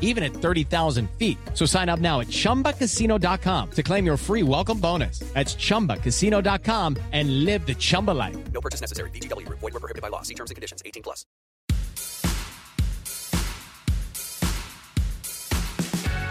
even at 30,000 feet. So sign up now at ChumbaCasino.com to claim your free welcome bonus. That's ChumbaCasino.com and live the Chumba life. No purchase necessary. VGW. Void where prohibited by law. See terms and conditions. 18 plus.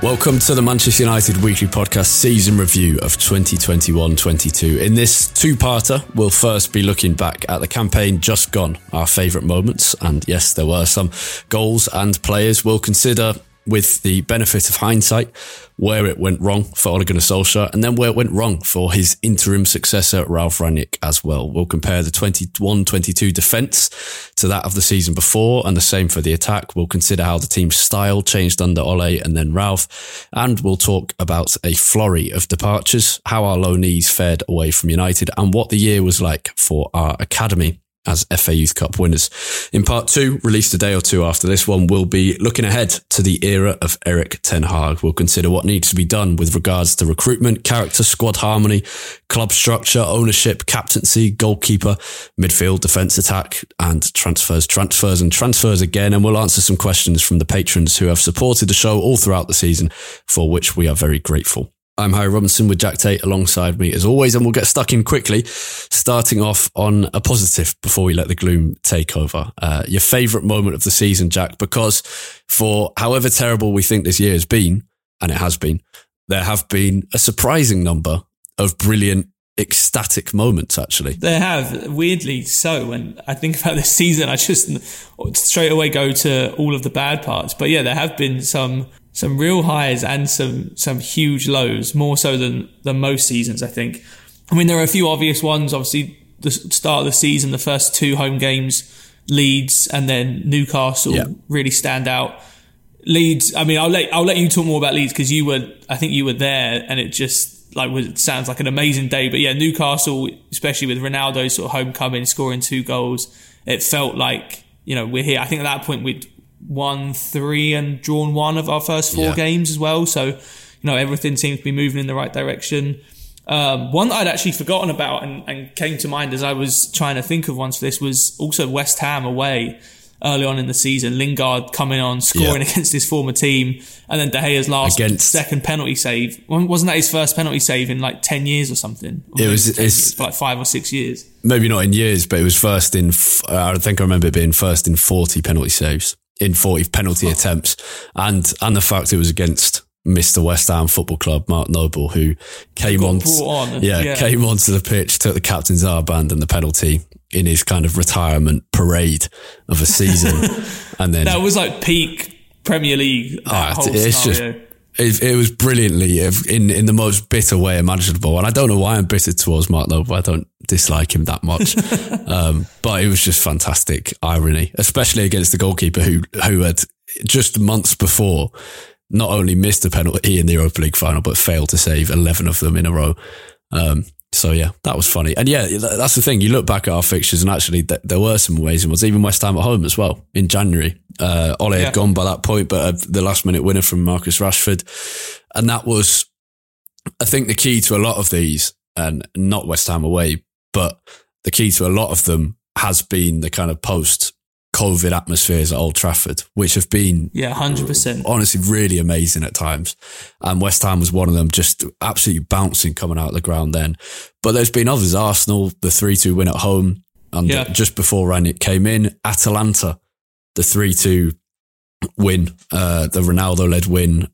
Welcome to the Manchester United Weekly Podcast season review of 2021-22. In this two-parter, we'll first be looking back at the campaign just gone, our favourite moments, and yes, there were some goals and players. We'll consider, with the benefit of hindsight, where it went wrong for Ole Gunnar Solskjaer and then where it went wrong for his interim successor, Ralf Rangnick, as well. We'll compare the 21-22 defence to that of the season before and the same for the attack. We'll consider how the team's style changed under Ole and then Ralf, and we'll talk about a flurry of departures, how our low knees fared away from United and what the year was like for our academy as FA Youth Cup winners. In part two, released a day or two after this one, we'll be looking ahead to the era of Erik ten Hag. We'll consider what needs to be done with regards to recruitment, character, squad harmony, club structure, ownership, captaincy, goalkeeper, midfield, defence, attack, and transfers again. And we'll answer some questions from the patrons who have supported the show all throughout the season, for which we are very grateful. I'm Harry Robinson with Jack Tate alongside me as always, and we'll get stuck in quickly, starting off on a positive before we let the gloom take over. Your favourite moment of the season, Jack, because for however terrible we think this year has been, and it has been, there have been a surprising number of brilliant, ecstatic moments, actually. There have, weirdly so. And I think about this season, I just straight away go to all of the bad parts. But yeah, there have been some real highs and some huge lows, more so than most seasons, I think. I mean, there are a few obvious ones. Obviously, the start of the season, the first two home games, Leeds and then Newcastle, really stand out. Leeds, I mean, I'll let you talk more about Leeds because I think you were there, and it just it sounds like an amazing day. But yeah, Newcastle, especially with Ronaldo's sort of homecoming, scoring two goals, it felt like, you know, we're here. I think at that point we'd won 3 and drawn 1 of our first 4 games as well. So, you know, everything seemed to be moving in the right direction. One that I'd actually forgotten about and came to mind as I was trying to think of ones for this was also West Ham away early on in the season. Lingard coming on, scoring against his former team, and then De Gea's second penalty save. Wasn't that his first penalty save in like 10 years or something? It was for like 5 or 6 years. Maybe not in years, but it was first in, I think I remember it being first in 40 penalty saves. In 40 penalty attempts, and the fact it was against Mr. West Ham Football Club, Mark Noble, who came onto the pitch, took the captain's armband and the penalty in his kind of retirement parade of a season, and then that was like peak Premier League. It was brilliantly in the most bitter way imaginable, and I don't know why I'm bitter towards Mark Noble. I don't dislike him that much, but it was just fantastic irony, especially against the goalkeeper who had just months before not only missed a penalty in the Europa League final but failed to save 11 of them in a row. So yeah, that was funny, and yeah, that's the thing. You look back at our fixtures, and actually there were some amazing ones. Even West Ham at home as well in January. Ole had gone by that point, but the last minute winner from Marcus Rashford, and that was, I think, the key to a lot of these. And not West Ham away, but the key to a lot of them has been the kind of post-COVID atmospheres at Old Trafford, which have been 100%. Honestly, really amazing at times. And West Ham was one of them, just absolutely bouncing coming out of the ground then. But there's been others. Arsenal, the 3-2 win at home, and just before Rangnick came in. Atalanta, the 3-2 win, the Ronaldo-led win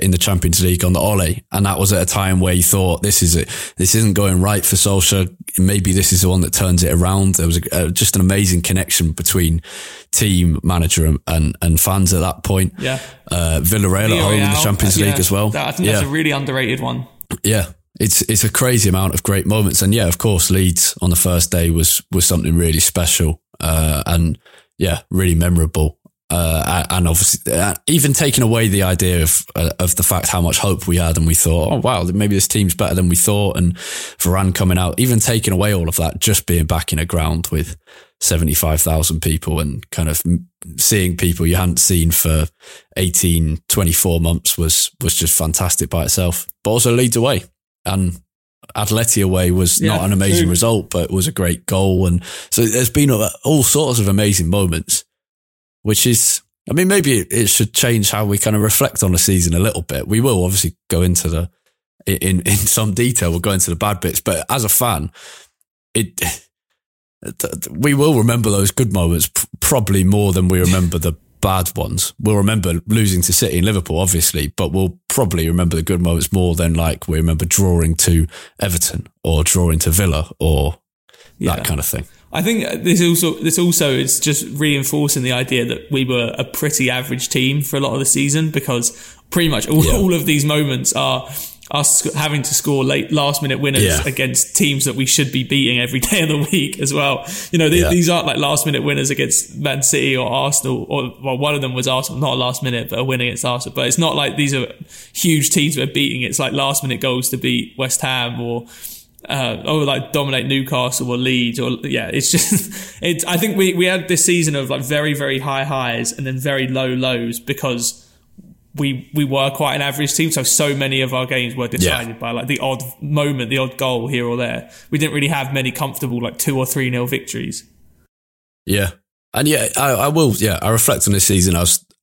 in the Champions League on the Ole. And that was at a time where you thought, this is it. This isn't going right for Solskjaer. Maybe this is the one that turns it around. There was just an amazing connection between team, manager and fans at that point. Yeah. Villarreal at home in the Champions League as well. I think that's a really underrated one. Yeah. It's a crazy amount of great moments. And yeah, of course, Leeds on the first day was something really special and really memorable. And obviously, even taking away the idea of the fact how much hope we had, and we thought, oh wow, maybe this team's better than we thought. And Varane coming out, even taking away all of that, just being back in a ground with 75,000 people and kind of seeing people you hadn't seen for 18, 24 months was just fantastic by itself. But also Leeds away and Atleti away was not an amazing result, but it was a great goal. And so there's been all sorts of amazing moments. Which is, I mean, maybe it should change how we kind of reflect on the season a little bit. We will obviously go into in some detail, we'll go into the bad bits, but as a fan, we will remember those good moments probably more than we remember the bad ones. We'll remember losing to City and Liverpool, obviously, but we'll probably remember the good moments more than like we remember drawing to Everton or drawing to Villa or that kind of thing. I think this also is just reinforcing the idea that we were a pretty average team for a lot of the season, because pretty much all of these moments are us having to score late last minute winners against teams that we should be beating every day of the week as well. You know, these aren't like last minute winners against Man City or Arsenal, or well, one of them was Arsenal, not last minute, but a win against Arsenal. But it's not like these are huge teams we're beating. It's like last minute goals to beat West Ham or dominate Newcastle or Leeds it's just, I think we had this season of like very, very high highs and then very low lows, because we were quite an average team. So many of our games were decided by like the odd moment, the odd goal here or there. We didn't really have many comfortable like 2 or 3-0 victories. Yeah. And I reflect on this season.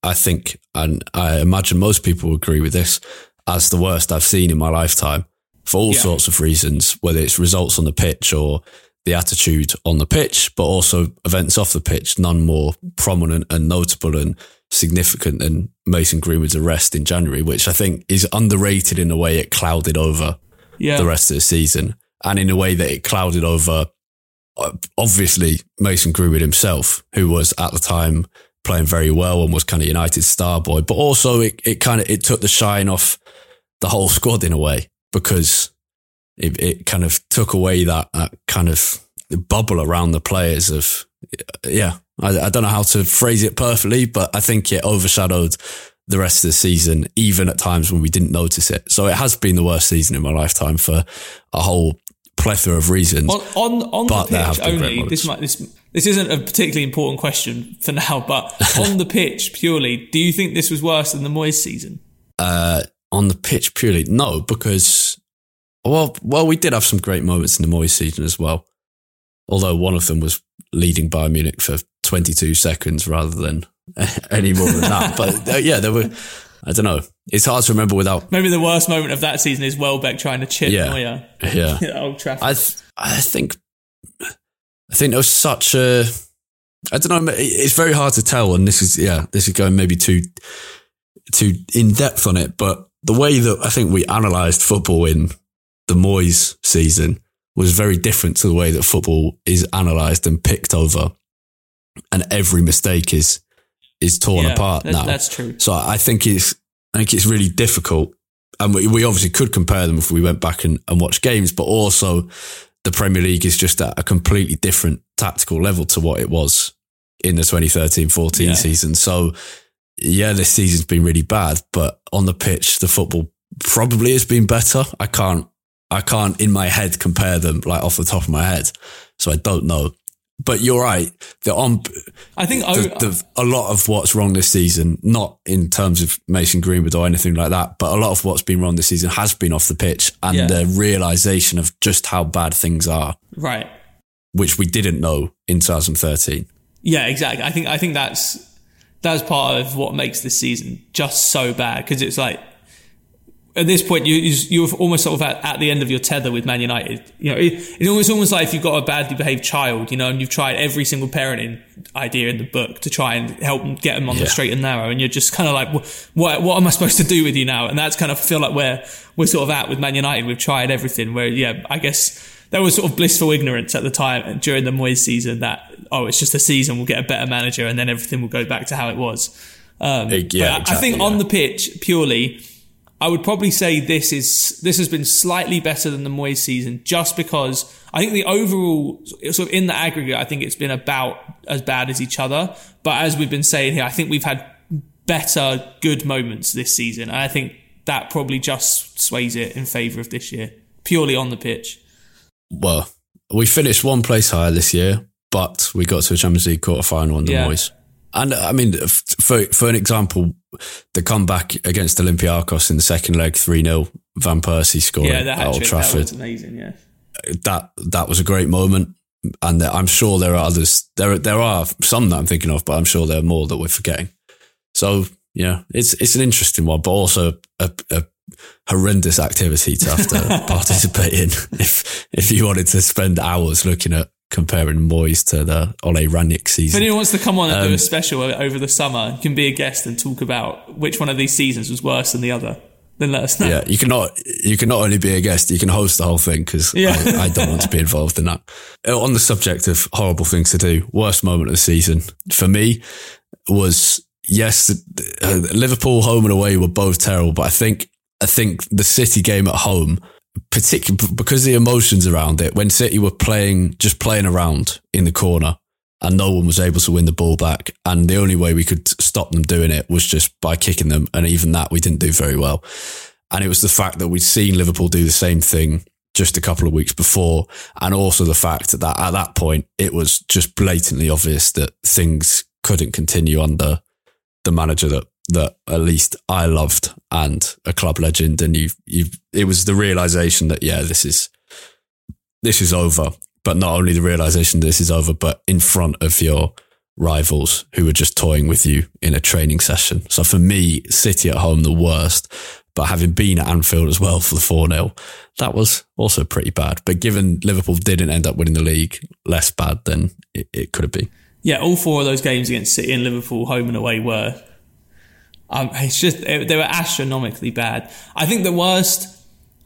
I imagine most people will agree with this, as the worst I've seen in my lifetime. For all sorts of reasons, whether it's results on the pitch or the attitude on the pitch, but also events off the pitch, none more prominent and notable and significant than Mason Greenwood's arrest in January, which I think is underrated in the way it clouded over the rest of the season, and in a way that it clouded over, obviously, Mason Greenwood himself, who was at the time playing very well and was kind of United star boy, but also it took the shine off the whole squad in a way. Because it kind of took away that kind of bubble around the players of, I don't know how to phrase it perfectly, but I think it overshadowed the rest of the season, even at times when we didn't notice it. So it has been the worst season in my lifetime for a whole plethora of reasons. On the pitch only, this isn't a particularly important question for now, but on the pitch purely, do you think this was worse than the Moyes season? On the pitch purely, no, because we did have some great moments in the Moyes season as well. Although one of them was leading Bayern Munich for 22 seconds rather than any more than that. But there were. I don't know. It's hard to remember without. Maybe the worst moment of that season is Welbeck trying to chip Neuer. Yeah, Old Trafford. I think there was such a. I don't know. It's very hard to tell, and this is going maybe too in depth on it, but. The way that I think we analysed football in the Moyes season was very different to the way that football is analysed and picked over, and every mistake is torn apart now. That's true. So I think it's really difficult, and we obviously could compare them if we went back and watched games, but also the Premier League is just at a completely different tactical level to what it was in the 2013-14 season. So. Yeah, this season's been really bad, but on the pitch, the football probably has been better. I can't in my head compare them like off the top of my head, so I don't know. But you're right. I think a lot of what's wrong this season, not in terms of Mason Greenwood or anything like that, but a lot of what's been wrong this season has been off the pitch and the realization of just how bad things are. Right. which we didn't know in 2013. Yeah, exactly. I think that's part of what makes this season just so bad, because it's like, at this point, you're almost sort of at the end of your tether with Man United. You know, it's almost like if you've got a badly behaved child, you know, and you've tried every single parenting idea in the book to try and help them, get them on the straight and narrow, and you're just kind of like, what am I supposed to do with you now? And that's kind of feel like where we're sort of at with Man United. We've tried everything. Where I guess there was sort of blissful ignorance at the time during the Moyes season that it's just a season, we'll get a better manager, and then everything will go back to how it was. Exactly, I think on the pitch purely, I would probably say this has been slightly better than the Moyes season, just because I think the overall, sort of in the aggregate, I think it's been about as bad as each other. But as we've been saying here, I think we've had better good moments this season. And I think that probably just sways it in favour of this year, purely on the pitch. Well, we finished one place higher this year, but we got to a Champions League quarterfinal under Moyes. And I mean, for an example, the comeback against Olympiacos in the second leg, 3-0, Van Persie scoring at Old Trafford. That was amazing, yeah. That was a great moment. And I'm sure there are others. There are some that I'm thinking of, but I'm sure there are more that we're forgetting. So, yeah, it's an interesting one, but also a horrendous activity to have to participate in if you wanted to spend hours looking at comparing Moyes to the Ole Gunnar season. If anyone wants to come on and do a special over the summer, can be a guest and talk about which one of these seasons was worse than the other, then let us know. Yeah, you can not only be a guest, you can host the whole thing, because I don't want to be involved in that. On the subject of horrible things to do, worst moment of the season for me was, Liverpool home and away were both terrible, but I think the City game at home, particularly because the emotions around it, when City were playing around in the corner and no one was able to win the ball back, and the only way we could stop them doing it was just by kicking them, and even that we didn't do very well. And it was the fact that we'd seen Liverpool do the same thing just a couple of weeks before, and also the fact that at that point it was just blatantly obvious that things couldn't continue under the manager that at least I loved and a club legend. And it was the realization that, this is over, but not only the realization this is over, but in front of your rivals who were just toying with you in a training session. So for me, City at home, the worst, but having been at Anfield as well for the 4-0, that was also pretty bad. But given Liverpool didn't end up winning the league, less bad than it could have been. Yeah. All four of those games against City and Liverpool home and away were, they were astronomically bad. I think the worst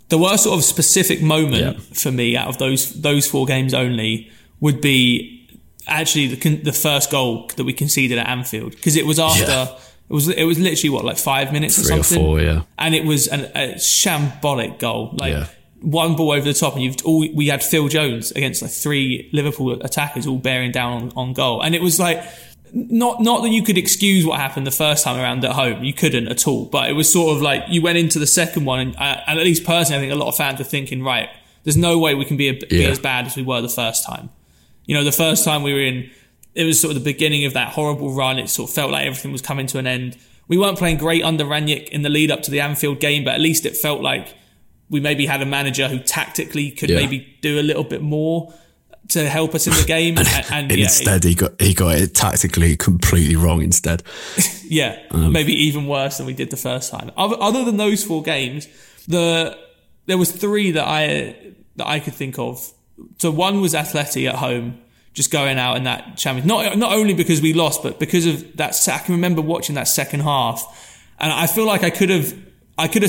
sort of specific moment for me out of those four games only would be actually the first goal that we conceded at Anfield, because it was after it was literally like 5 minutes or something, 3 or 4, and it was a shambolic goal, one ball over the top, and we had Phil Jones against like three Liverpool attackers all bearing down on goal, and it was like. Not that you could excuse what happened the first time around at home. You couldn't at all. But it was sort of like you went into the second one, and at least personally, I think a lot of fans were thinking, right, there's no way we can be as bad as we were the first time. You know, the first time we were in, it was sort of the beginning of that horrible run. It sort of felt like everything was coming to an end. We weren't playing great under Rangnick in the lead up to the Anfield game, but at least it felt like we maybe had a manager who tactically could maybe do a little bit more to help us in the game, and instead he got it tactically completely wrong instead. Maybe even worse than we did the first time. Other than those four games, there was three that I could think of. So one was Atleti at home, just going out in that Champions. Not only because we lost, but because of that. I can remember watching that second half, and I feel like I could have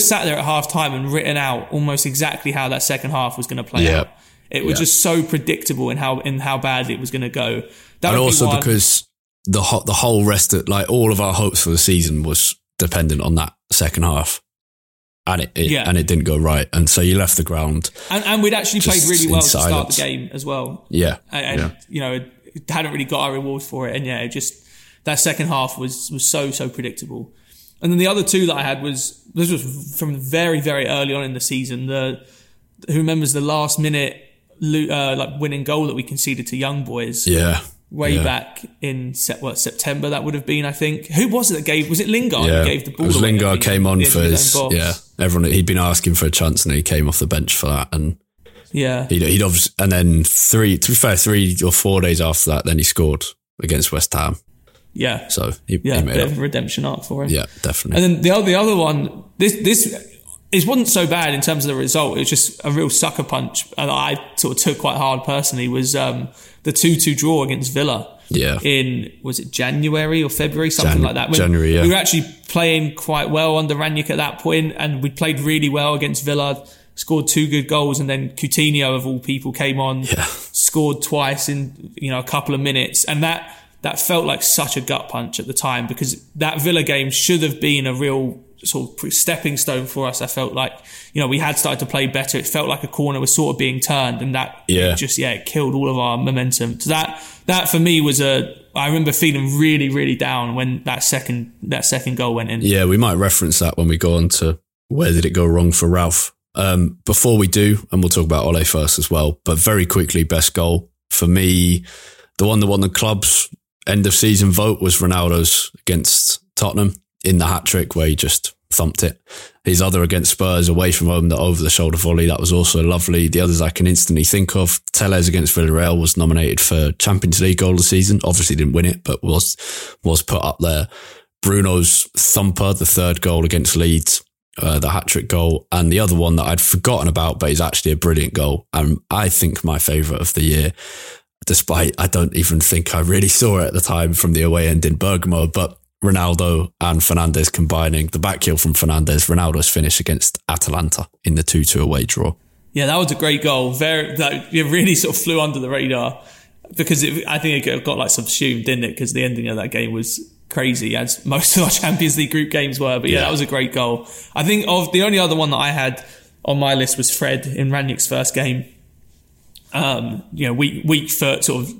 sat there at half time and written out almost exactly how that second half was going to play out. It was just so predictable in how badly it was going to go. And also because the whole rest of, like, all of our hopes for the season was dependent on that second half, and it didn't go right, and so you left the ground. And we'd actually played really well to start the game as well. Yeah, and you know, it hadn't really got our reward for it, and it just, that second half was so predictable. And then the other two that I had was from very, very early on in the season. Who remembers the last minute? Winning goal that we conceded to Young Boys back in September that would have been, I think. Who was it that gave, was it Lingard who gave the ball? It was Lingard came on for his everyone, he'd been asking for a chance, and he came off the bench for that, and Yeah. He'd obviously, and then three or four days after that, then he scored against West Ham. Yeah. So he made a bit of a redemption arc for him. Yeah, definitely. And then the other one, this wasn't so bad in terms of the result. It was just a real sucker punch, and I sort of took quite hard personally, was the 2-2 draw against Villa. Yeah. In, was it January or February, something like that? January, yeah. We were actually playing quite well under Rangnick at that point, and we played really well against Villa, scored two good goals, and then Coutinho, of all people, came on, scored twice in, a couple of minutes. And that felt like such a gut punch at the time, because that Villa game should have been a real sort of stepping stone for us. I felt like, we had started to play better. It felt like a corner was sort of being turned, and that it killed all of our momentum. So that for me was I remember feeling really, really down when that second goal went in. Yeah, we might reference that when we go on to where did it go wrong for Ralf. Before we do, and we'll talk about Ole first as well, but very quickly, best goal for me, the one that won the club's end of season vote was Ronaldo's against Tottenham, in the hat-trick where he just thumped it. His other against Spurs away from home, the over-the-shoulder volley, that was also lovely. The others I can instantly think of. Tellez against Villarreal was nominated for Champions League goal of the season. Obviously didn't win it, but was put up there. Bruno's thumper, the third goal against Leeds, the hat-trick goal. And the other one that I'd forgotten about, but is actually a brilliant goal, and I think my favourite of the year, despite I don't even think I really saw it at the time, from the away end in Bergamo, but Ronaldo and Fernandes combining, the back heel from Fernandes, Ronaldo's finish against Atalanta in the 2-2 away draw. Yeah, that was a great goal. It really sort of flew under the radar, because I think it got subsumed, didn't it? Because the ending of that game was crazy, as most of our Champions League group games were. But yeah, that was a great goal. I think of the only other one that I had on my list was Fred in Rangnick's first game. Weak foot sort of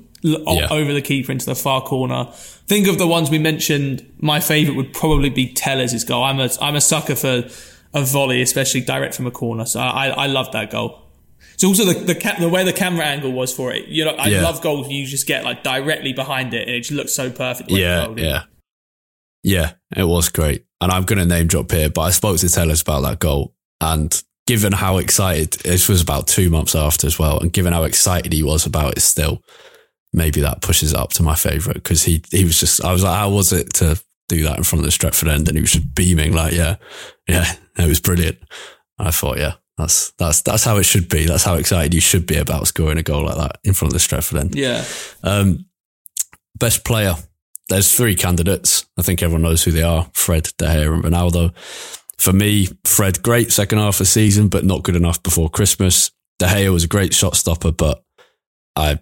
over the keeper into the far corner. Think of the ones we mentioned. My favourite would probably be Tellez's goal. I'm a sucker for a volley, especially direct from a corner. So I love that goal. It's also the way the camera angle was for it. I love goals you just get directly behind it, and it just looks so perfect. Yeah, it was great. And I'm going to name drop here, but I spoke to Tellez about that goal, and given how excited, this was about 2 months after as well, and given how excited he was about it still, maybe that pushes it up to my favourite, because he was just, I was like, how was it to do that in front of the Stretford end? And he was just beaming it was brilliant. And I thought, that's how it should be. That's how excited you should be about scoring a goal like that in front of the Stretford end. Yeah. Best player. There's three candidates. I think everyone knows who they are. Fred, De Gea and Ronaldo. For me, Fred, great second half of the season, but not good enough before Christmas. De Gea was a great shot stopper, but I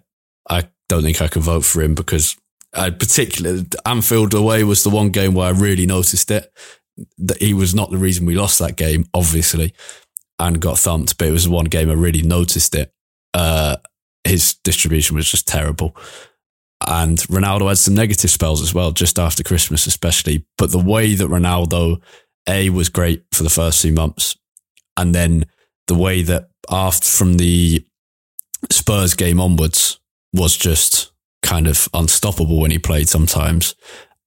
don't think I could vote for him, because I particularly, Anfield away was the one game where I really noticed it, that he was not the reason we lost that game, obviously, and got thumped, but it was the one game I really noticed it. His distribution was just terrible. And Ronaldo had some negative spells as well, just after Christmas especially. But the way that Ronaldo, was great for the first 2 months, and then the way that after from the Spurs game onwards, was just kind of unstoppable when he played sometimes.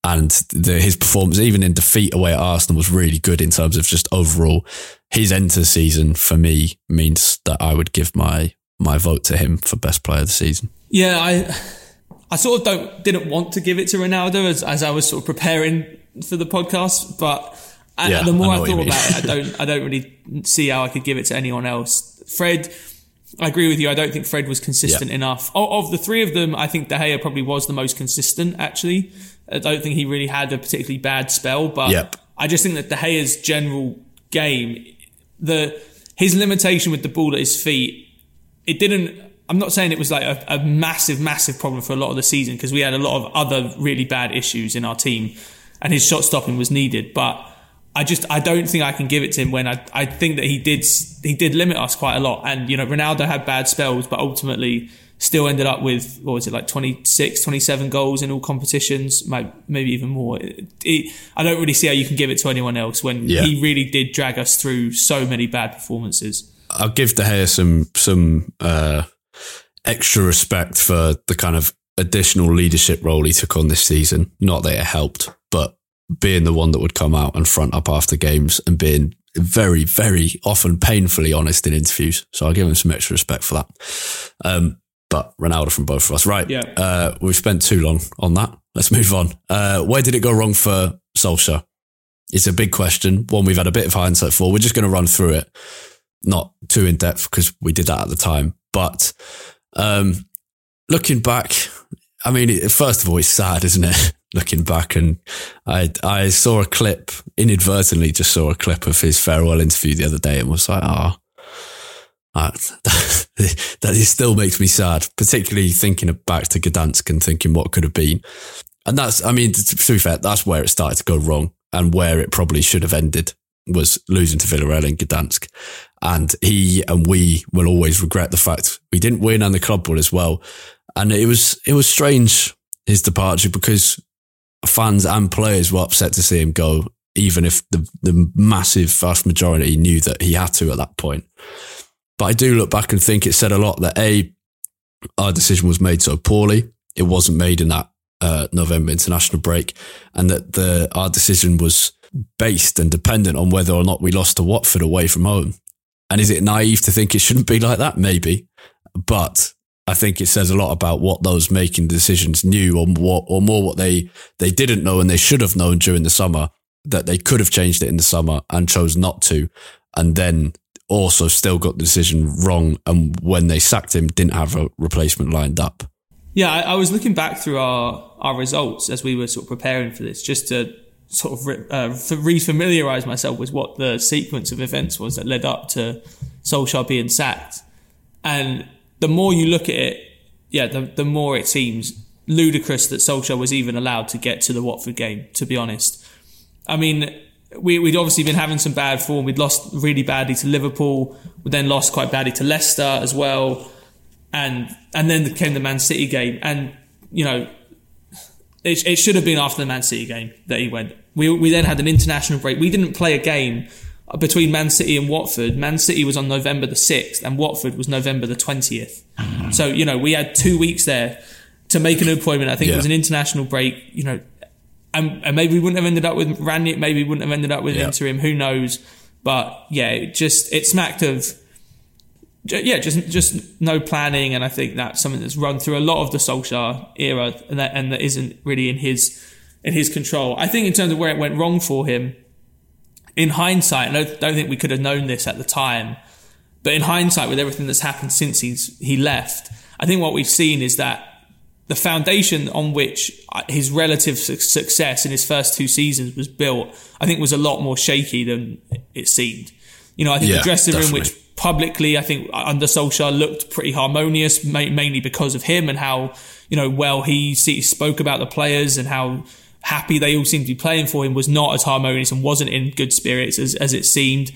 And his performance, even in defeat away at Arsenal, was really good in terms of just overall. His end to the season, for me, means that I would give my vote to him for best player of the season. Yeah, I sort of didn't want to give it to Ronaldo as I was sort of preparing for the podcast, but the more I thought about it, I don't really see how I could give it to anyone else. Fred, I agree with you. I don't think Fred was consistent enough. Of the three of them, I think De Gea probably was the most consistent, actually. I don't think he really had a particularly bad spell, but I just think that De Gea's general game, his limitation with the ball at his feet, I'm not saying it was a massive, massive problem for a lot of the season, because we had a lot of other really bad issues in our team and his shot stopping was needed, but I don't think I can give it to him when I think that he did limit us quite a lot. And, Ronaldo had bad spells, but ultimately still ended up with, 26, 27 goals in all competitions, maybe even more. I don't really see how you can give it to anyone else when he really did drag us through so many bad performances. I'll give De Gea some extra respect for the kind of additional leadership role he took on this season. Not that it helped, but being the one that would come out and front up after games and being very, very often painfully honest in interviews. So I'll give him some extra respect for that. But Ronaldo from both of us. Right. Yeah. We've spent too long on that. Let's move on. Where did it go wrong for Solskjaer? It's a big question. One we've had a bit of hindsight for. We're just going to run through it. Not too in depth because we did that at the time. But looking back, I mean, first of all, it's sad, isn't it? Looking back, and I saw a clip, inadvertently just saw a clip of his farewell interview the other day and was like, that still makes me sad, particularly thinking back to Gdansk and thinking what could have been. And that's, I mean, to be fair, that's where it started to go wrong and where it probably should have ended was losing to Villarreal in Gdansk. And he and we will always regret the fact we didn't win, and the club will as well. And it was strange, his departure, because fans and players were upset to see him go, even if the massive vast majority knew that he had to at that point. But I do look back and think it said a lot that A, our decision was made so poorly. It wasn't made in that November international break, and that our decision was based and dependent on whether or not we lost to Watford away from home. And is it naive to think it shouldn't be like that? Maybe. But I think it says a lot about what those making decisions knew, or more what they didn't know and they should have known during the summer, that they could have changed it in the summer and chose not to, and then also still got the decision wrong, and when they sacked him, didn't have a replacement lined up. Yeah, I was looking back through our results as we were sort of preparing for this, just to sort of re-familiarise myself with what the sequence of events was that led up to Solskjaer being sacked. And the more you look at it, yeah, the more it seems ludicrous that Solskjaer was even allowed to get to the Watford game, to be honest. I mean, We'd obviously been having some bad form. We'd lost really badly to Liverpool. We then lost quite badly to Leicester as well. And then came the Man City game. And, you know, it should have been after the Man City game that he went. We then had an international break. We didn't play a game between Man City and Watford. Man City was on November the 6th and Watford was November the 20th. So, you know, we had 2 weeks there to make an appointment. I think it was an international break, you know, and maybe we wouldn't have ended up with Rangnick, maybe we wouldn't have ended up with interim, who knows. But yeah, it smacked of, yeah, just no planning. And I think that's something that's run through a lot of the Solskjaer era, and that isn't really in his control. I think in terms of where it went wrong for him, in hindsight, and I don't think we could have known this at the time, but in hindsight, with everything that's happened since he left, I think what we've seen is that the foundation on which his relative success in his first two seasons was built, I think, was a lot more shaky than it seemed. You know, I think the dressing room, which publicly, I think, under Solskjaer looked pretty harmonious, mainly because of him and how, you know, well he spoke about the players and how happy they all seemed to be playing for him, was not as harmonious and wasn't in good spirits as it seemed.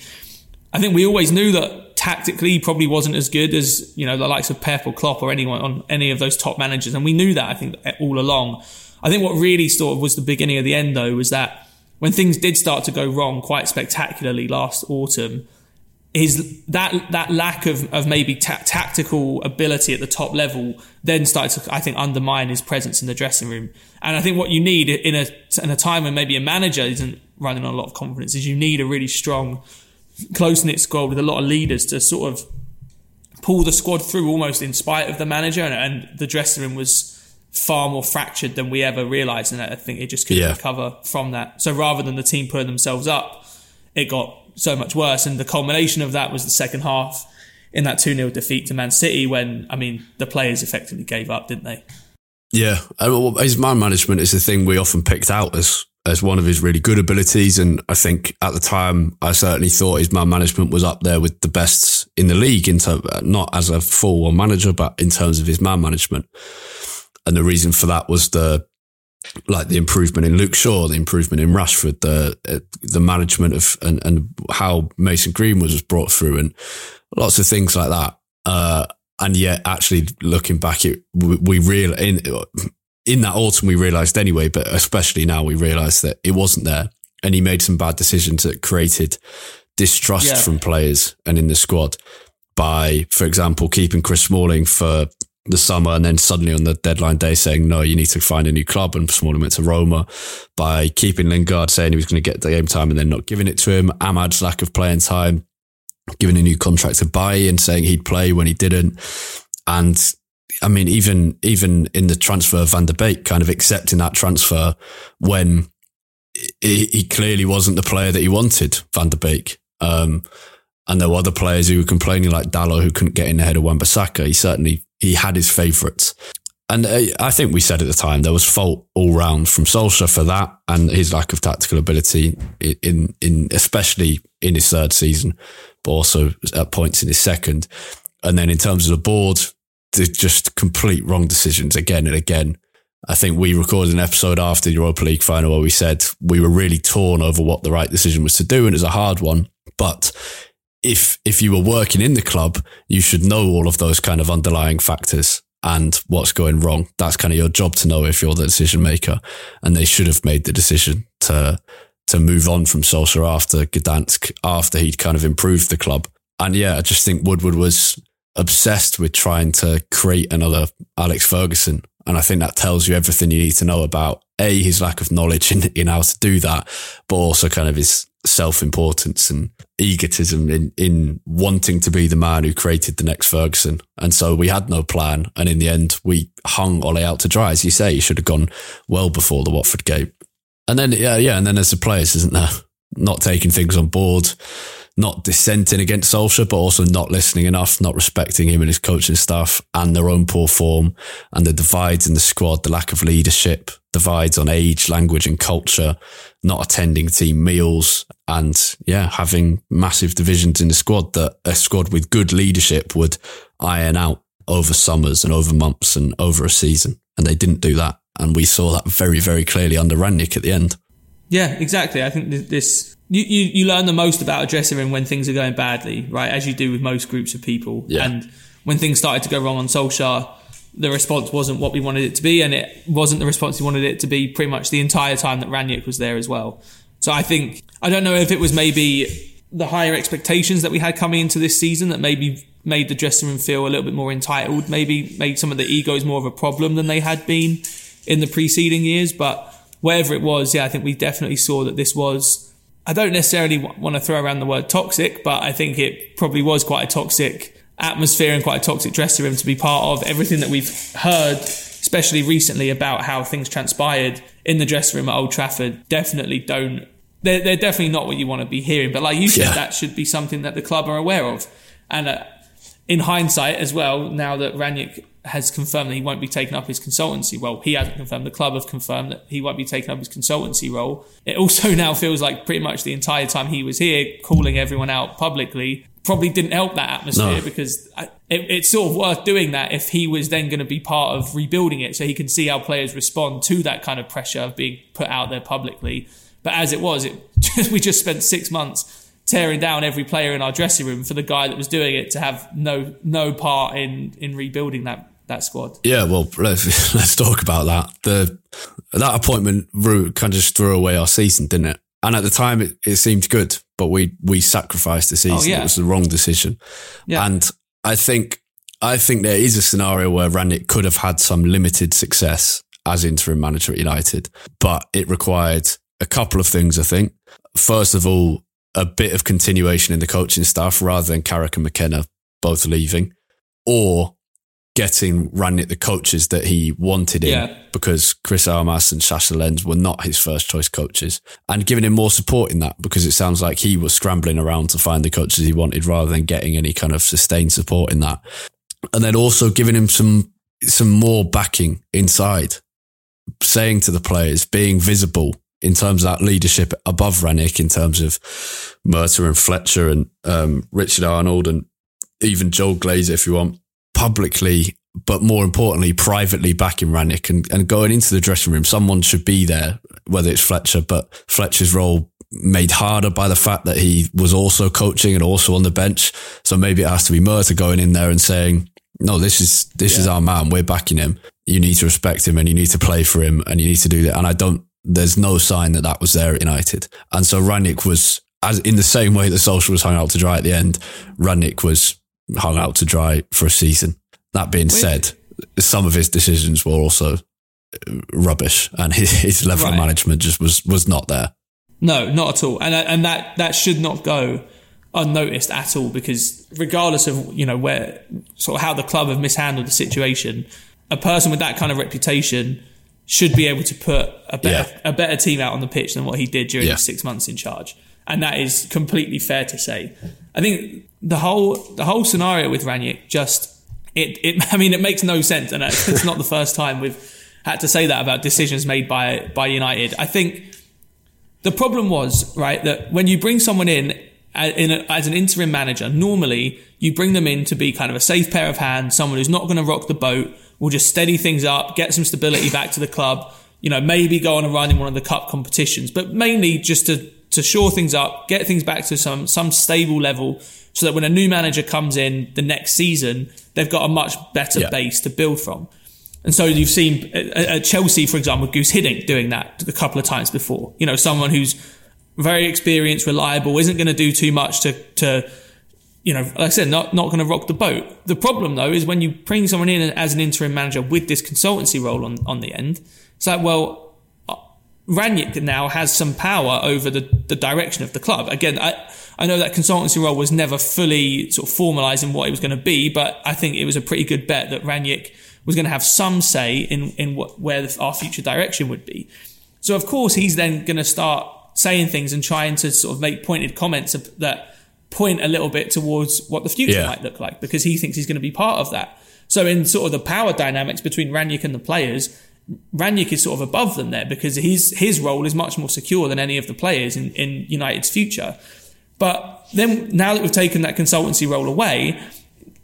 I think we always knew that tactically he probably wasn't as good as, you know, the likes of Pep or Klopp or anyone on any of those top managers, and we knew that, I think, all along. I think what really sort of was the beginning of the end, though, was that when things did start to go wrong quite spectacularly last autumn, that lack of maybe tactical ability at the top level then started to, I think, undermine his presence in the dressing room. And I think what you need in a time when maybe a manager isn't running on a lot of confidence is you need a really strong, close-knit squad with a lot of leaders to sort of pull the squad through, almost in spite of the manager. And the dressing room was far more fractured than we ever realised, and I think it just couldn't recover from that. So rather than the team putting themselves up, it got so much worse. And the culmination of that was the second half in that 2-0 defeat to Man City, when, I mean, the players effectively gave up, didn't they? Yeah, his man management is the thing we often picked out as one of his really good abilities. And I think at the time, I certainly thought his man management was up there with the best in the league, not as a full-on manager, but in terms of his man management. And the reason for that was the improvement in Luke Shaw, the improvement in Rashford, the management of, and how Mason Greenwood was brought through, and lots of things like that. And yet, actually, looking back, in that autumn, we realised anyway, but especially now we realise that it wasn't there. And he made some bad decisions that created distrust from players and in the squad by, for example, keeping Chris Smalling for the summer, and then suddenly on the deadline day saying, no, you need to find a new club, and Smalling went to Roma by keeping Lingard, saying he was going to get the game time and then not giving it to him. Ahmad's lack of playing time, giving a new contract to Bailly and saying he'd play when he didn't. And I mean, even in the transfer of Van der Beek, kind of accepting that transfer when he clearly wasn't the player that he wanted, Van der Beek. And there were other players who were complaining, like Dalot, who couldn't get in ahead of Wan-Bissaka. He had his favourites. And I think we said at the time, there was fault all round from Solskjaer for that and his lack of tactical ability, in especially in his third season, but also at points in his second. And then in terms of the board, they're just complete wrong decisions again and again. I think we recorded an episode after the Europa League final where we said we were really torn over what the right decision was to do, and it was a hard one. But if you were working in the club, you should know all of those kind of underlying factors and what's going wrong. That's kind of your job to know if you're the decision maker. And they should have made the decision to move on from Solskjaer after Gdansk, after he'd kind of improved the club. And yeah, I just think Woodward was obsessed with trying to create another Alex Ferguson. And I think that tells you everything you need to know about, A, his lack of knowledge in how to do that, but also kind of his self-importance and egotism in wanting to be the man who created the next Ferguson. And so we had no plan. And in the end, we hung Ole out to dry. As you say, he should have gone well before the Watford game. And then, and then there's the players, isn't there? Not taking things on board, not dissenting against Solskjaer, but also not listening enough, not respecting him and his coaching staff and their own poor form and the divides in the squad, the lack of leadership, divides on age, language and culture, not attending team meals and having massive divisions in the squad that a squad with good leadership would iron out over summers and over months and over a season. And they didn't do that. And we saw that very, very clearly under Rangnick at the end. Yeah, exactly. I think this you learn the most about a dressing room when things are going badly, right? As you do with most groups of people. Yeah. And when things started to go wrong on Solskjaer, the response wasn't what we wanted it to be, and it wasn't the response we wanted it to be pretty much the entire time that Rangnick was there as well. So I think, I don't know if it was maybe the higher expectations that we had coming into this season that maybe made the dressing room feel a little bit more entitled, maybe made some of the egos more of a problem than they had been in the preceding years. But whatever it was, I think we definitely saw that this was, I don't necessarily want to throw around the word toxic, but I think it probably was quite a toxic atmosphere and quite a toxic dressing room to be part of. Everything that we've heard, especially recently, about how things transpired in the dressing room at Old Trafford, they're definitely not what you want to be hearing. But like you said, that should be something that the club are aware of. And in hindsight as well, now that Rangnick has confirmed that he won't be taking up his consultancy. Well, he hasn't confirmed. The club have confirmed that he won't be taking up his consultancy role. It also now feels like pretty much the entire time he was here, calling everyone out publicly probably didn't help that atmosphere because it's sort of worth doing that if he was then going to be part of rebuilding it so he can see how players respond to that kind of pressure of being put out there publicly. But as it was, we just spent 6 months tearing down every player in our dressing room for the guy that was doing it to have no part in rebuilding that squad. Yeah, well, let's talk about that. That appointment kind of just threw away our season, didn't it? And at the time, it seemed good, but we sacrificed the season. Oh, yeah. It was the wrong decision. Yeah. And I think there is a scenario where Rangnick could have had some limited success as interim manager at United, but it required a couple of things, I think. First of all, a bit of continuation in the coaching staff rather than Carrick and McKenna both leaving, or getting Rangnick the coaches that he wanted in, because Chris Armas and Sascha Lenz were not his first choice coaches, and giving him more support in that, because it sounds like he was scrambling around to find the coaches he wanted rather than getting any kind of sustained support in that. And then also giving him some more backing inside, saying to the players, being visible in terms of that leadership above Rangnick, in terms of Murta and Fletcher and Richard Arnold and even Joel Glazer, if you want, publicly, but more importantly, privately backing Rangnick and going into the dressing room. Someone should be there, whether it's Fletcher, but Fletcher's role made harder by the fact that he was also coaching and also on the bench. So maybe it has to be Murta going in there and saying, no, this is our man. We're backing him. You need to respect him and you need to play for him and you need to do that. And there's no sign that was there at United. And so Rangnick was, as in the same way that Solskjaer was hung out to dry at the end, Rangnick was hung out to dry for a season. That being said, some of his decisions were also rubbish, and his level of management just was not there. No, not at all. And that should not go unnoticed at all, because regardless of, you know, where sort of how the club have mishandled the situation, a person with that kind of reputation should be able to put a better team out on the pitch than what he did during his 6 months in charge. And that is completely fair to say. I think the whole scenario with Rangnick it makes no sense, and it's not the first time we've had to say that about decisions made by United. I think the problem was, right, that when you bring someone in as an interim manager, normally you bring them in to be kind of a safe pair of hands, someone who's not going to rock the boat, will just steady things up, get some stability back to the club, you know, maybe go on a run in one of the cup competitions, but mainly just to shore things up, get things back to some stable level, so that when a new manager comes in the next season, they've got a much better base to build from. And so you've seen at Chelsea, for example, Guus Hiddink doing that a couple of times before. You know, someone who's very experienced, reliable, isn't going to do too much to you know, like I said, not going to rock the boat. The problem, though, is when you bring someone in as an interim manager with this consultancy role on the end, it's like, well, Rangnick now has some power over the direction of the club. Again, I know that consultancy role was never fully sort of formalised in what it was going to be, but I think it was a pretty good bet that Rangnick was going to have some say in where our future direction would be. So, of course, he's then going to start saying things and trying to sort of make pointed comments that point a little bit towards what the future might look like, because he thinks he's going to be part of that. So in sort of the power dynamics between Rangnick and the players, Rangnick is sort of above them there, because his role is much more secure than any of the players in United's future. But then now that we've taken that consultancy role away,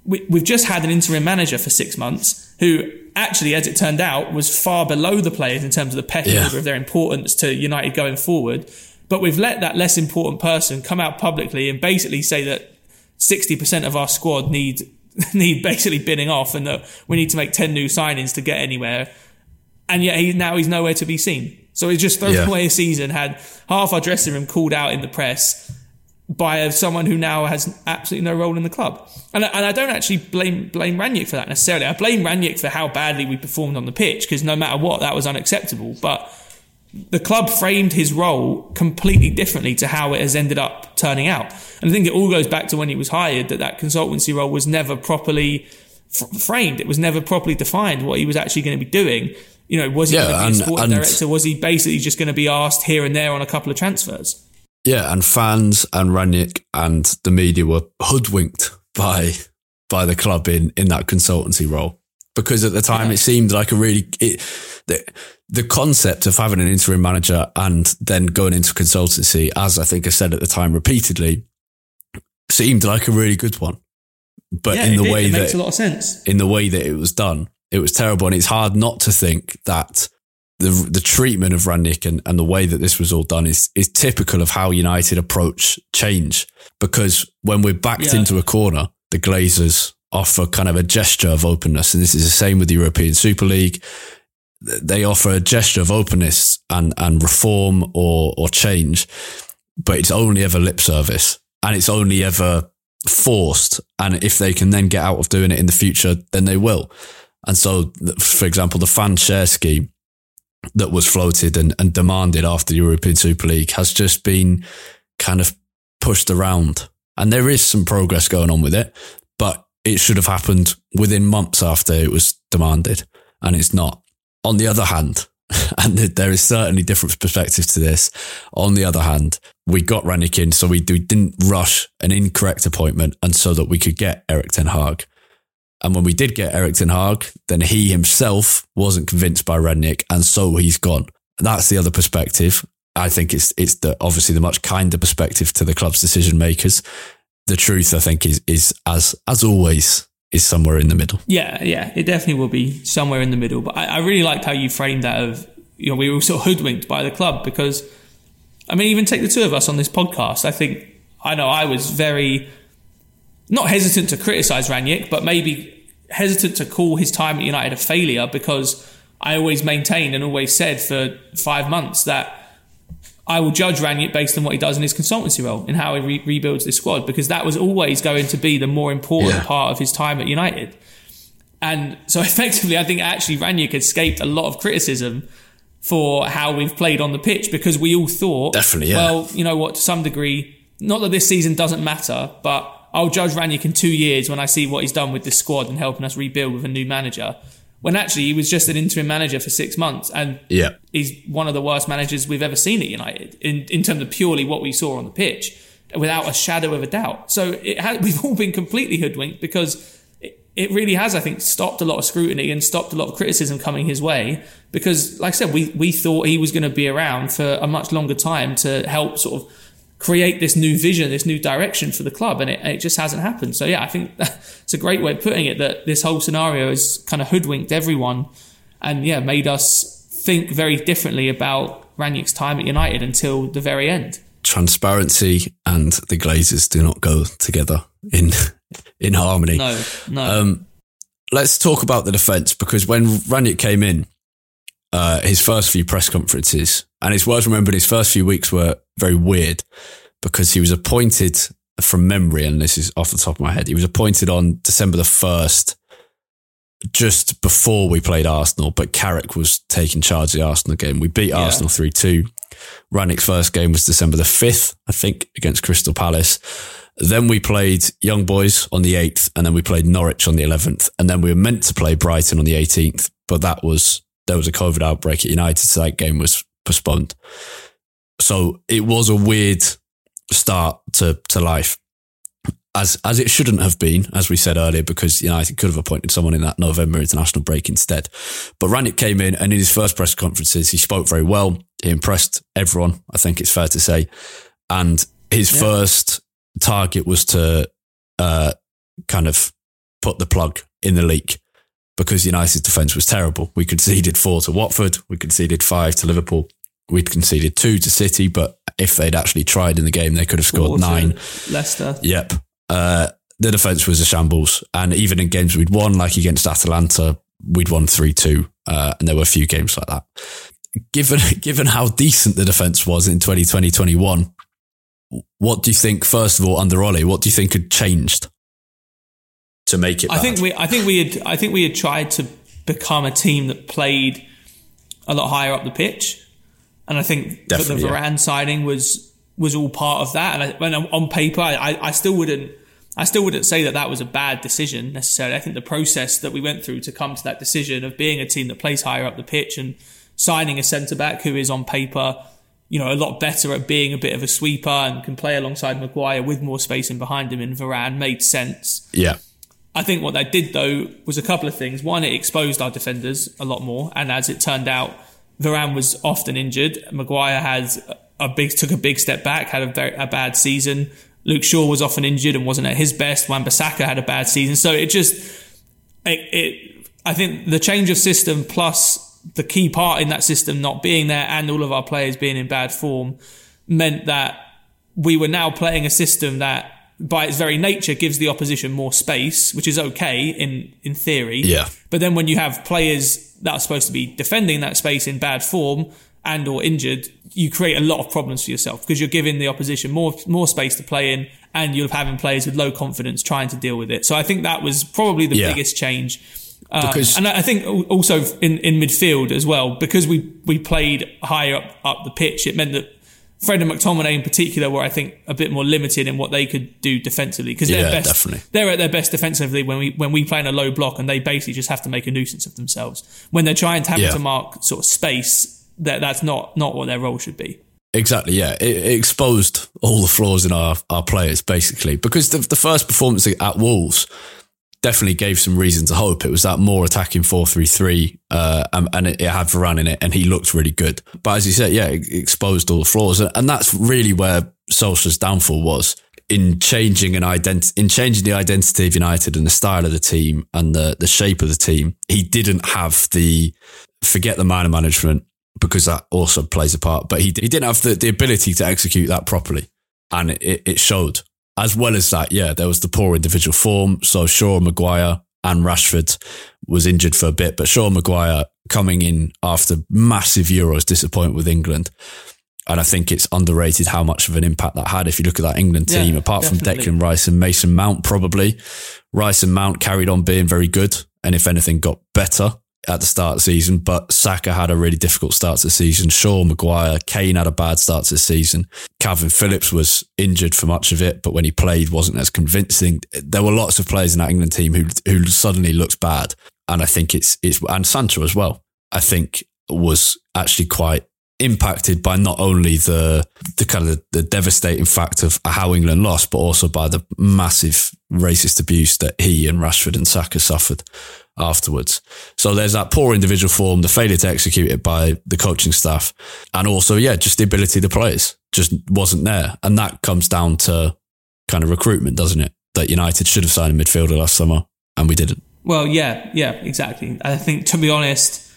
we've just had an interim manager for 6 months who actually, as it turned out, was far below the players in terms of the pecking order of their importance to United going forward. But we've let that less important person come out publicly and basically say that 60% of our squad need basically binning off, and that we need to make 10 new signings to get anywhere. And yet he's nowhere to be seen. So he's just thrown away a season, had half our dressing room called out in the press by someone who now has absolutely no role in the club. And I don't actually blame Rangnick for that necessarily. I blame Rangnick for how badly we performed on the pitch, because no matter what, that was unacceptable. But the club framed his role completely differently to how it has ended up turning out. And I think it all goes back to when he was hired, that consultancy role was never properly framed. It was never properly defined what he was actually going to be doing. You know, was he going to be a sporting director? Was he basically just going to be asked here and there on a couple of transfers? Yeah, and fans and Rangnick and the media were hoodwinked by the club in that consultancy role. Because at the time it seemed like the concept of having an interim manager and then going into consultancy, as I think I said at the time repeatedly, seemed like a really good one. But it makes a lot of sense. In the way that it was done, it was terrible. And it's hard not to think that the treatment of Rangnick and the way that this was all done is typical of how United approach change. Because when we're backed into a corner, the Glazers offer kind of a gesture of openness. And this is the same with the European Super League. They offer a gesture of openness and reform or change, but it's only ever lip service, and it's only ever forced. And if they can then get out of doing it in the future, then they will. And so, for example, the fan share scheme that was floated and demanded after the European Super League has just been kind of pushed around. And there is some progress going on with it, but it should have happened within months after it was demanded, and it's not. On the other hand, and there is certainly different perspectives to this, on the other hand, we got Rangnick in, so we didn't rush an incorrect appointment, and so that we could get Erik ten Hag. And when we did get Erik ten Hag, then he himself wasn't convinced by Rangnick, and so he's gone. That's the other perspective. I think it's obviously the much kinder perspective to the club's decision makers. The truth, I think, is as always, is somewhere in the middle. Yeah, it definitely will be somewhere in the middle. But I really liked how you framed that of, you know, we were sort of hoodwinked by the club, because, I mean, even take the two of us on this podcast. I know I was very, not hesitant to criticise Rangnick, but maybe hesitant to call his time at United a failure, because I always maintained and always said for 5 months that I will judge Rangnick based on what he does in his consultancy role and how he rebuilds this squad, because that was always going to be the more important part of his time at United. And so effectively, I think actually Rangnick escaped a lot of criticism for how we've played on the pitch, because we all thought, definitely, yeah, well, you know what, to some degree, not that this season doesn't matter, but I'll judge Rangnick in 2 years when I see what he's done with the squad and helping us rebuild with a new manager. When actually he was just an interim manager for 6 months, and yeah, he's one of the worst managers we've ever seen at United in terms of purely what we saw on the pitch, without a shadow of a doubt. So we've all been completely hoodwinked, because it really has, I think, stopped a lot of scrutiny and stopped a lot of criticism coming his way, because, like I said, we thought he was going to be around for a much longer time to help sort of create this new vision, this new direction for the club, and it just hasn't happened. So yeah, I think that's a great way of putting it, that this whole scenario has kind of hoodwinked everyone and yeah, made us think very differently about Rangnick's time at United until the very end. Transparency and the Glazers do not go together in harmony. No. Let's talk about the defence, because when Rangnick came in, his first few press conferences, and it's worth remembering his first few weeks were very weird, because he was appointed, from memory, and this is off the top of my head, he was appointed on December the 1st, just before we played Arsenal, but Carrick was taking charge of the Arsenal game. We beat Arsenal 3-2. Rangnick's first game was December the 5th, I think, against Crystal Palace. Then we played Young Boys on the 8th, and then we played Norwich on the 11th, and then we were meant to play Brighton on the 18th, but there was a COVID outbreak at United, so that game was postponed. So it was a weird start to life, as it shouldn't have been, as we said earlier, because United could have appointed someone in that November international break instead. But Rangnick came in, and in his first press conferences, he spoke very well. He impressed everyone, I think it's fair to say. And his first target was to kind of put the plug in the leak, because United's defence was terrible. We conceded 4 to Watford. We conceded 5 to Liverpool. We'd conceded 2 to City, but if they'd actually tried in the game, they could have scored 9. Leicester. Yep. The defence was a shambles. And even in games we'd won, like against Atalanta, we'd won 3-2. And there were a few games like that. Given how decent the defence was in 2020-21, what do you think, first of all, under Ole, what do you think had changed to make it bad? I think we had tried to become a team that played a lot higher up the pitch, and I think that the Varane signing was all part of that. And on paper, I still wouldn't say that was a bad decision necessarily. I think the process that we went through to come to that decision of being a team that plays higher up the pitch and signing a centre back who is on paper, you know, a lot better at being a bit of a sweeper and can play alongside Maguire with more space in behind him in Varane, made sense. Yeah. I think what that did, though, was a couple of things. One, it exposed our defenders a lot more. And as it turned out, Varane was often injured. Maguire took a big step back, had a bad season. Luke Shaw was often injured and wasn't at his best. Wan-Bissaka had a bad season. So I think the change of system, plus the key part in that system not being there and all of our players being in bad form, meant that we were now playing a system that, by its very nature, gives the opposition more space, which is okay in theory. Yeah. But then when you have players that are supposed to be defending that space in bad form and or injured, you create a lot of problems for yourself, because you're giving the opposition more space to play in, and you're having players with low confidence trying to deal with it. So I think that was probably the biggest change. And I think also in midfield as well, because we played higher up the pitch, it meant that Fred and McTominay in particular were, I think, a bit more limited in what they could do defensively, because they're at their best defensively when we play in a low block, and they basically just have to make a nuisance of themselves. When they're trying to have to mark sort of space, that's not what their role should be. Exactly, yeah. It exposed all the flaws in our players, basically, because the first performance at Wolves definitely gave some reason to hope. It was that more attacking 4-3-3, and it had Varane in it, and he looked really good. But as you said, it exposed all the flaws, and that's really where Solskjaer's downfall was, in changing the identity of United and the style of the team and the shape of the team. He didn't have forget the minor management, because that also plays a part, but he didn't have the ability to execute that properly, and it showed. As well as that, there was the poor individual form. So Shaw, Maguire and Rashford was injured for a bit, but Shaw Maguire coming in after massive Euros disappointment with England. And I think it's underrated how much of an impact that had. If you look at that England team, apart from Declan Rice and Mason Mount, probably Rice and Mount carried on being very good and if anything got better at the start of the season, but Saka had a really difficult start to the season. Shaw, Maguire, Kane had a bad start to the season. Calvin Phillips was injured for much of it, but when he played, wasn't as convincing. There were lots of players in that England team who suddenly looked bad. And I think it's and Sancho as well, I think was actually quite impacted by not only the kind of the devastating fact of how England lost, but also by the massive racist abuse that he and Rashford and Saka suffered afterwards. So there's that poor individual form, the failure to execute it by the coaching staff, and also, yeah, just the ability of the players just wasn't there. And that comes down to kind of recruitment, doesn't it? That United should have signed a midfielder last summer and we didn't. Well, yeah, exactly. I think, to be honest,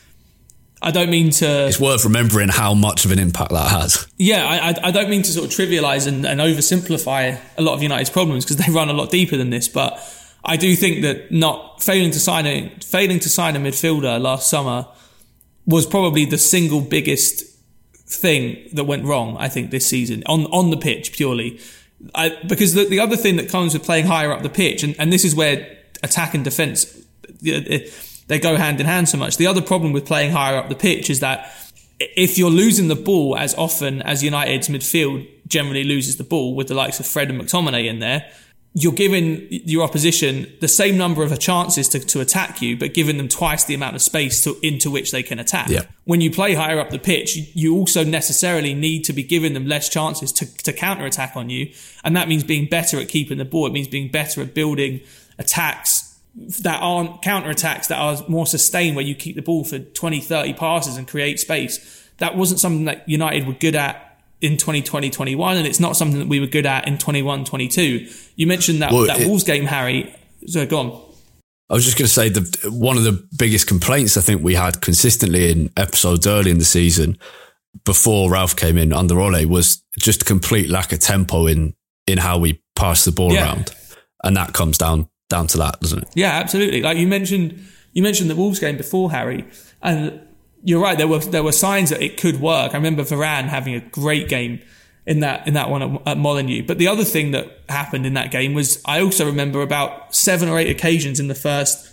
I don't mean to... It's worth remembering how much of an impact that has. Yeah, I don't mean to sort of trivialise and oversimplify a lot of United's problems, because they run a lot deeper than this, but I do think that not failing to sign a midfielder last summer was probably the single biggest thing that went wrong, I think, this season, on the pitch, purely. Because the other thing that comes with playing higher up the pitch, and this is where attack and defence... They go hand in hand so much. The other problem with playing higher up the pitch is that if you're losing the ball as often as United's midfield generally loses the ball, with the likes of Fred and McTominay in there, you're giving your opposition the same number of chances to attack you, but giving them twice the amount of space into which they can attack. Yeah. When you play higher up the pitch, you also necessarily need to be giving them less chances to counter-attack on you, and that means being better at keeping the ball. It means being better at building attacks that aren't counter-attacks, that are more sustained, where you keep the ball for 20, 30 passes and create space. That wasn't something that United were good at in 2020-21, and it's not something that we were good at in 21-22. You mentioned that Wolves game, Harry. So go on. I was just going to say one of the biggest complaints I think we had consistently in episodes early in the season before Ralf came in under Ole was just complete lack of tempo in how we pass the ball around. And that comes down to that, doesn't it? Yeah, absolutely. Like you mentioned the Wolves game before, Harry, and you're right, there were signs that it could work. I remember Varane having a great game in that one at Molineux. But the other thing that happened in that game was, I also remember about 7 or 8 occasions in the first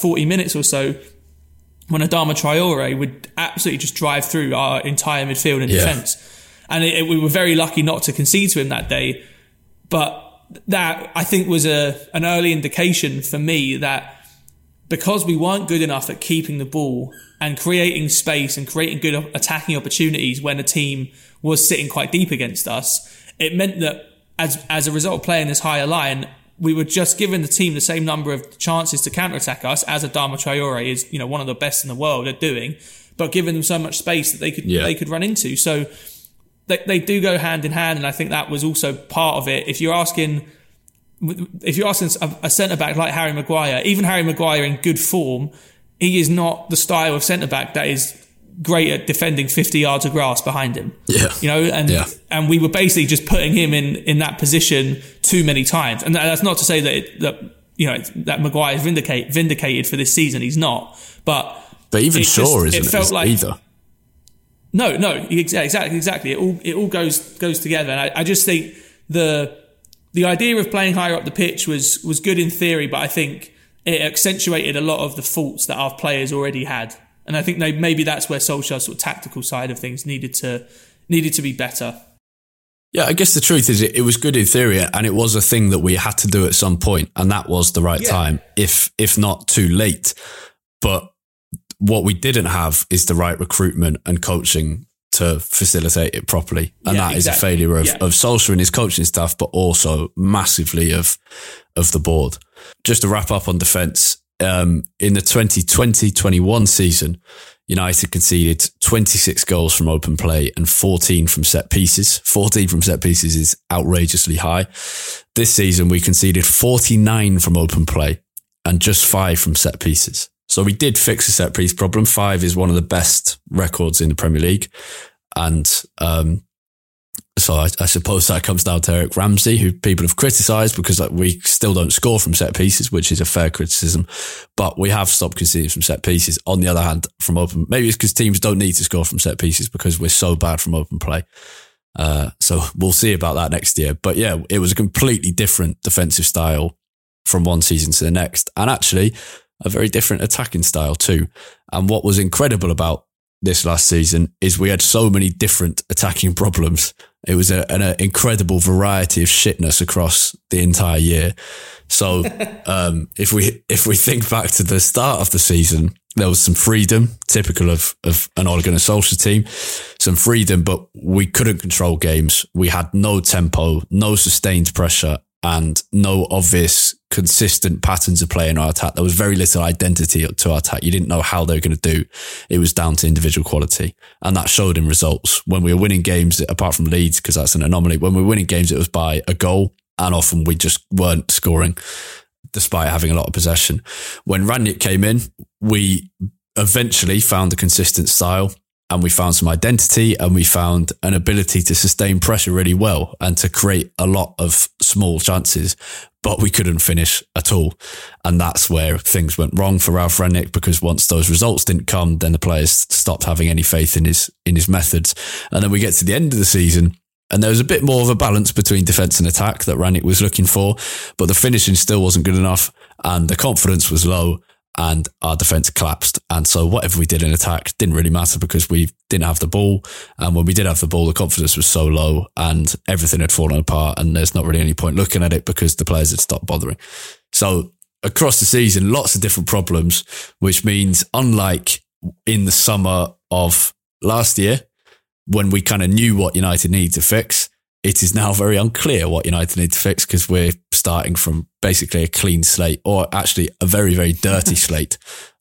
40 minutes or so when Adama Traore would absolutely just drive through our entire midfield and defence. And we were very lucky not to concede to him that day. But that, I think, was an early indication for me that because we weren't good enough at keeping the ball and creating space and creating good attacking opportunities when a team was sitting quite deep against us, it meant that as a result of playing this higher line, we were just giving the team the same number of chances to counterattack us, as Adama Traore is, one of the best in the world at doing, but giving them so much space that they could run into. So they do go hand in hand, and I think that was also part of it. If you're asking a centre-back like Harry Maguire, even Harry Maguire in good form, he is not the style of centre-back that is great at defending 50 yards of grass behind him. Yeah. And we were basically just putting him in that position too many times. And that's not to say that Maguire is vindicated for this season. He's not. But even Shaw isn't like either. No, exactly. It all goes together, and I just think the idea of playing higher up the pitch was good in theory, but I think it accentuated a lot of the faults that our players already had, and I think maybe that's where Solskjaer's sort of tactical side of things needed to be better. Yeah, I guess the truth is it was good in theory, and it was a thing that we had to do at some point, and that was the right time, if not too late, but. What we didn't have is the right recruitment and coaching to facilitate it properly. And that is a failure of Solskjaer and his coaching staff, but also massively of the board. Just to wrap up on defence, in the 2020-21 season, United conceded 26 goals from open play and 14 from set pieces. 14 from set pieces is outrageously high. This season, we conceded 49 from open play and just 5 from set pieces. So we did fix a set piece problem. 5 is one of the best records in the Premier League. And so I suppose that comes down to Eric Ramsey, who people have criticised because we still don't score from set pieces, which is a fair criticism. But we have stopped conceding from set pieces. On the other hand, from open... Maybe it's because teams don't need to score from set pieces because we're so bad from open play. So we'll see about that next year. But yeah, it was a completely different defensive style from one season to the next. And actually... a very different attacking style too. And what was incredible about this last season is we had so many different attacking problems. It was an incredible variety of shitness across the entire year. So if we think back to the start of the season, there was some freedom, typical of an Ole Gunnar Solskjaer team, some freedom, but we couldn't control games. We had no tempo, no sustained pressure, and no obvious consistent patterns of play in our attack. There was very little identity to our attack. You didn't know how they were going to do. It was down to individual quality. And that showed in results. When we were winning games, apart from Leeds, because that's an anomaly, when we were winning games, it was by a goal, and often we just weren't scoring, despite having a lot of possession. When Rangnick came in, we eventually found a consistent style, and we found some identity, and we found an ability to sustain pressure really well and to create a lot of small chances, but we couldn't finish at all. And that's where things went wrong for Ralf Rangnick, because once those results didn't come, then the players stopped having any faith in his methods. And then we get to the end of the season, and there was a bit more of a balance between defence and attack that Rangnick was looking for, but the finishing still wasn't good enough, and the confidence was low, and our defence collapsed. And so whatever we did in attack didn't really matter because we didn't have the ball. And when we did have the ball, the confidence was so low and everything had fallen apart, and there's not really any point looking at it because the players had stopped bothering. So across the season, lots of different problems, which means unlike in the summer of last year, when we kind of knew what United needed to fix, it is now very unclear what United need to fix, because we're starting from basically a clean slate, or actually a very, very dirty slate,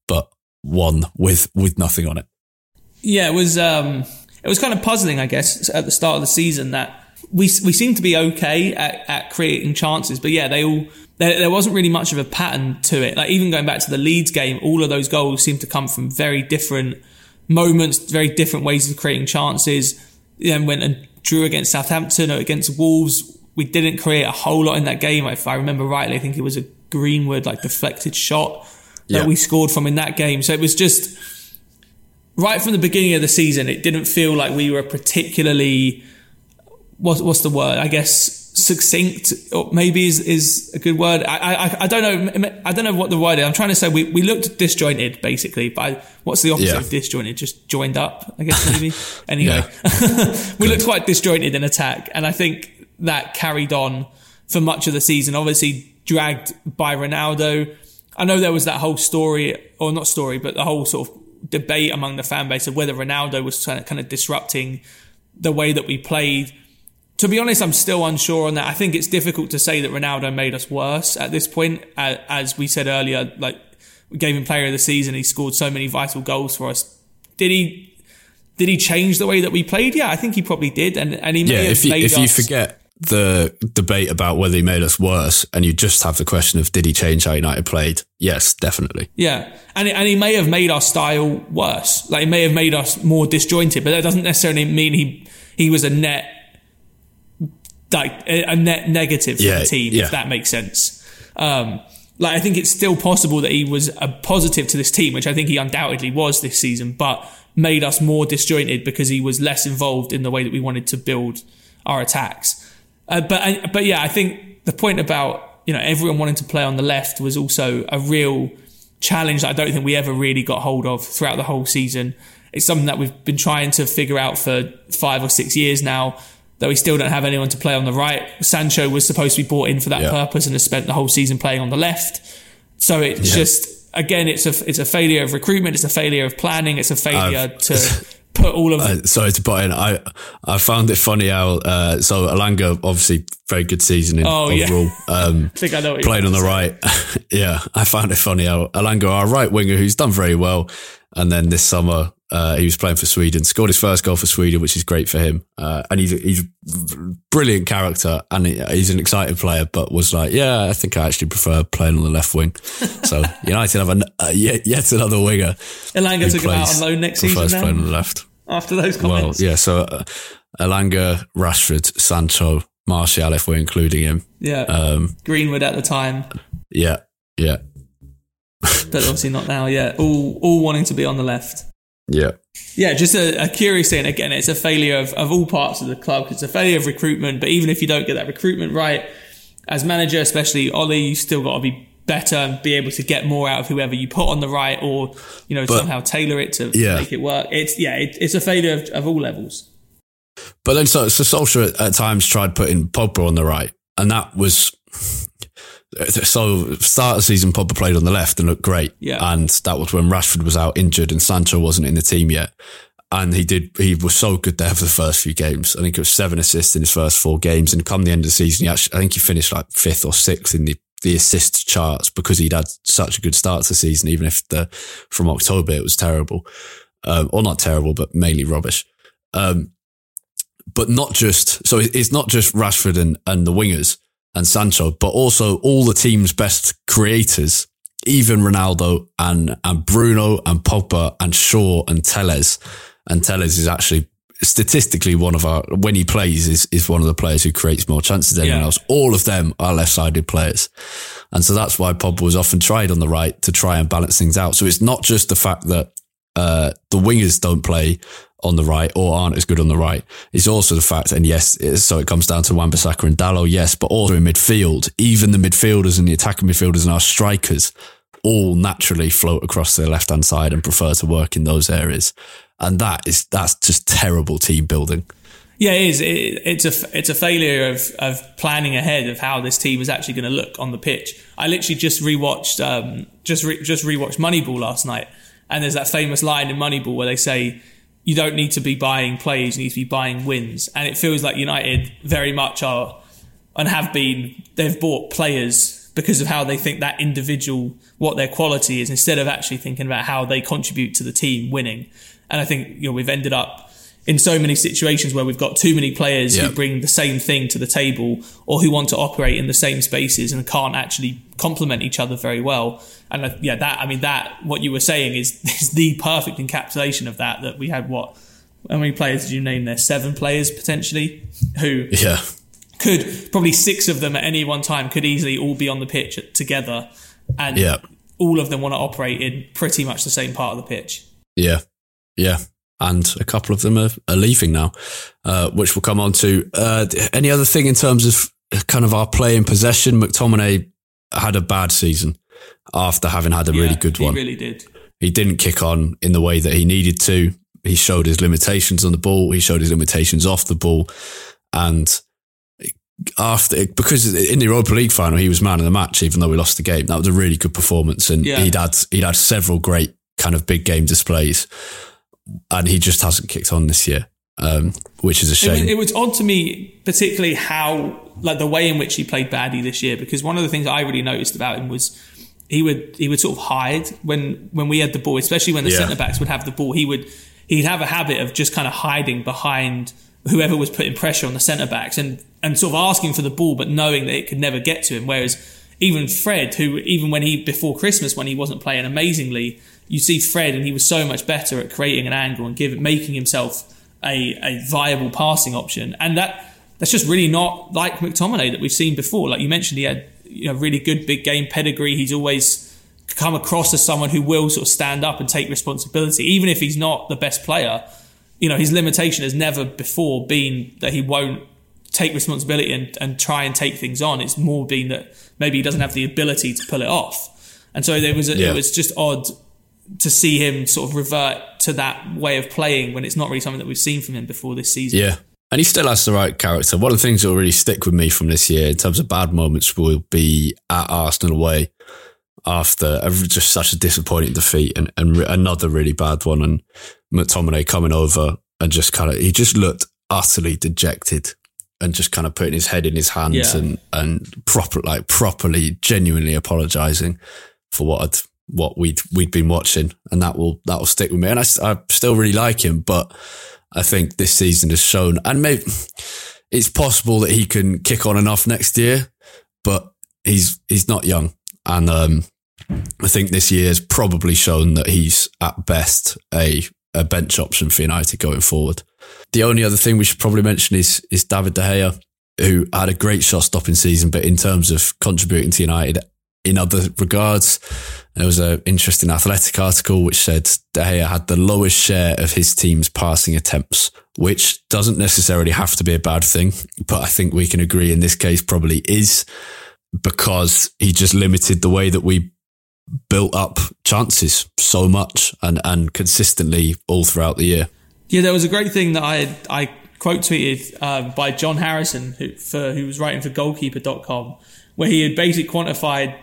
but one with nothing on it. Yeah, it was kind of puzzling, I guess, at the start of the season that we seemed to be okay at creating chances, but yeah, there wasn't really much of a pattern to it. Like, even going back to the Leeds game, all of those goals seemed to come from very different moments, very different ways of creating chances. Then went and drew against Southampton, or against Wolves, we didn't create a whole lot in that game. If I remember rightly, I think it was a Greenwood deflected shot that we scored from in that game. So it was just right from the beginning of the season, it didn't feel like we were particularly what's the word? I guess succinct, or maybe is a good word. I don't know. I don't know what the word is. I'm trying to say we looked disjointed, basically. But what's the opposite of disjointed? Just joined up, I guess, maybe. Anyway, we looked quite disjointed in attack, and I think that carried on for much of the season. Obviously dragged by Ronaldo. I know there was that whole story, or not story, but the whole sort of debate among the fan base of whether Ronaldo was kind of disrupting the way that we played. To be honest, I'm still unsure on that. I think it's difficult to say that Ronaldo made us worse at this point. As we said earlier, we gave him player of the season. He scored so many vital goals for us. Did he change the way that we played? Yeah, I think he probably did. And he may have made us... If you forget the debate about whether he made us worse and you just have the question of, did he change how United played? Yes, definitely. Yeah. And he may have made our style worse. He may have made us more disjointed, but that doesn't necessarily mean he was a net negative for the team, if that makes sense. I think it's still possible that he was a positive to this team, which I think he undoubtedly was this season, but made us more disjointed because he was less involved in the way that we wanted to build our attacks. But yeah, I think the point about, everyone wanting to play on the left was also a real challenge that I don't think we ever really got hold of throughout the whole season. It's something that we've been trying to figure out for 5 or 6 years now, that we still don't have anyone to play on the right. Sancho was supposed to be brought in for that purpose and has spent the whole season playing on the left. So it's just, again, it's a failure of recruitment. It's a failure of planning. It's a failure to put all of... Sorry to butt in. I found it funny how... so Elanga, obviously, very good season overall. I think I know what playing on the right. Yeah, I found it funny how Elanga, our right winger, who's done very well, and then this summer... he was playing for Sweden, scored his first goal for Sweden, which is great for him. And he's a brilliant character, and he's an exciting player, but was like, I think I actually prefer playing on the left wing. So United have yet another winger. Elanga took him out on loan next season. Prefers playing on the left. After those comments. Well, yeah, so Elanga, Rashford, Sancho, Martial, if we're including him. Yeah, Greenwood at the time. Yeah. But obviously not now, all wanting to be on the left. Yeah, just a curious thing. Again, it's a failure of all parts of the club. It's a failure of recruitment, but even if you don't get that recruitment right, as manager, especially Ollie, you still got to be better and be able to get more out of whoever you put on the right, or, you know, somehow tailor it to make it work. It's a failure of all levels. But then so Solskjaer at times tried putting Pogba on the right, and that was... So start of the season, Pogba played on the left and looked great. Yeah. And that was when Rashford was out injured and Sancho wasn't in the team yet. And he was so good there for the first few games. I think it was 7 assists in his first 4 games. And come the end of the season, I think he finished like 5th or 6th in the assist charts because he'd had such a good start to the season, even if from October it was terrible. Or not terrible, but mainly rubbish. But not just... So it's not just Rashford and the wingers and Sancho, but also all the team's best creators, even Ronaldo and Bruno and Pogba and Shaw and Telles. And Telles is actually statistically when he plays, is one of the players who creates more chances than anyone else. All of them are left-sided players. And so that's why Pogba was often tried on the right to try and balance things out. So it's not just the fact that the wingers don't play on the right or aren't as good on the right. It's also the fact, and yes, so it comes down to Wan-Bissaka and Dalot, yes, but also in midfield, even the midfielders and the attacking midfielders and our strikers all naturally float across their left-hand side and prefer to work in those areas. And that's just terrible team building. Yeah, it is. It's a failure of planning ahead of how this team is actually going to look on the pitch. I literally just rewatched rewatched Moneyball last night, and there's that famous line in Moneyball where they say, you don't need to be buying players, you need to be buying wins. And it feels like United very much are, and have been, they've bought players because of how they think that individual, what their quality is, instead of actually thinking about how they contribute to the team winning. And I think, we've ended up in so many situations where we've got too many players who bring the same thing to the table or who want to operate in the same spaces and can't actually complement each other very well. And what you were saying is the perfect encapsulation of that we had, how many players did you name there? 7 players potentially who could, probably 6 of them at any one time could easily all be on the pitch together. And all of them want to operate in pretty much the same part of the pitch. Yeah. Yeah. And a couple of them are leaving now, which we'll come on to. Any other thing in terms of kind of our play in possession? McTominay had a bad season after having had a really good one. He really did. He didn't kick on in the way that he needed to. He showed his limitations on the ball. He showed his limitations off the ball. And because in the Europa League final, he was man of the match, even though we lost the game. That was a really good performance. And he'd had several great kind of big game displays. And he just hasn't kicked on this year, which is a shame. It was odd to me, particularly how, the way in which he played badly this year, because one of the things I really noticed about him was he would sort of hide when we had the ball, especially when the centre-backs would have the ball. He'd have a habit of just kind of hiding behind whoever was putting pressure on the centre-backs and sort of asking for the ball, but knowing that it could never get to him. Whereas even Fred, before Christmas, when he wasn't playing amazingly, you see Fred, and he was so much better at creating an angle and making himself a viable passing option. And that's just really not like McTominay that we've seen before. Like you mentioned, he had really good big game pedigree. He's always come across as someone who will sort of stand up and take responsibility, even if he's not the best player. His limitation has never before been that he won't take responsibility and try and take things on. It's more been that maybe he doesn't have the ability to pull it off. And so there was it was just odd to see him sort of revert to that way of playing when it's not really something that we've seen from him before this season. Yeah. And he still has the right character. One of the things that will really stick with me from this year in terms of bad moments will be at Arsenal away after just such a disappointing defeat and another really bad one. And McTominay coming over and just he just looked utterly dejected and just kind of putting his head in his hands and properly, genuinely apologising for what we'd been watching, and that will stick with me. And I still really like him, but I think this season has shown, and maybe it's possible that he can kick on and off next year, but he's not young. And I think this year has probably shown that he's at best a bench option for United going forward. The only other thing we should probably mention is David de Gea, who had a great shot stopping season, but in terms of contributing to United in other regards, there was an interesting Athletic article which said De Gea had the lowest share of his team's passing attempts, which doesn't necessarily have to be a bad thing, but I think we can agree in this case probably is. because he just limited the way that we built up chances so much and consistently all throughout the year. Yeah, there was a great thing that I quote tweeted by John Harrison, who was writing for goalkeeper.com, where he had basically quantified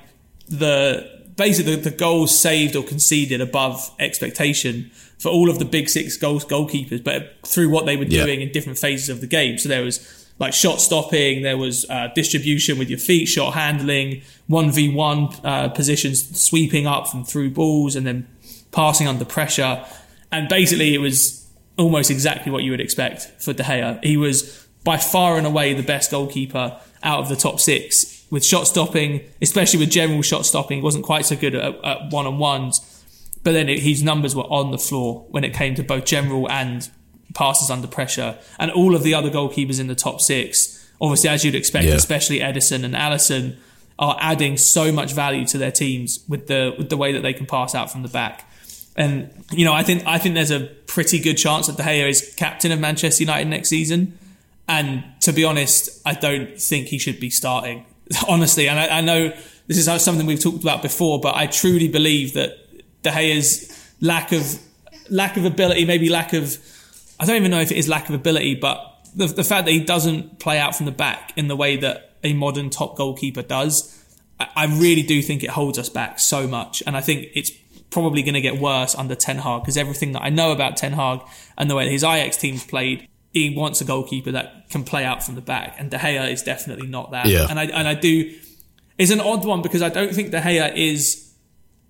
the goals saved or conceded above expectation for all of the big six goalkeepers, but through what they were doing in different phases of the game. So there was like shot stopping, there was distribution with your feet, shot handling, 1v1 positions, sweeping up from through balls, and then passing under pressure. And basically it was almost exactly what you would expect for De Gea. He was by far and away the best goalkeeper out of the top six with shot stopping, especially with general shot stopping. He wasn't quite so good at one-on-ones. But then his numbers were on the floor when it came to both general and passes under pressure. And all of the other goalkeepers in the top six, obviously, as you'd expect, especially Ederson and Alisson, are adding so much value to their teams with the way that they can pass out from the back. And, you know, I think there's a pretty good chance that De Gea is captain of Manchester United next season. And to be honest, I don't think he should be starting, honestly. And I know this is something we've talked about before, but I truly believe that De Gea's lack of ability, maybe lack of, I don't even know if it is lack of ability, but the fact that he doesn't play out from the back in the way that a modern top goalkeeper does, I really do think it holds us back so much. And I think it's probably going to get worse under Ten Hag, because everything that I know about Ten Hag and the way that his Ajax team's played, he wants a goalkeeper that can play out from the back, and De Gea is definitely not that. Yeah. And I do, it's an odd one, because I don't think De Gea is,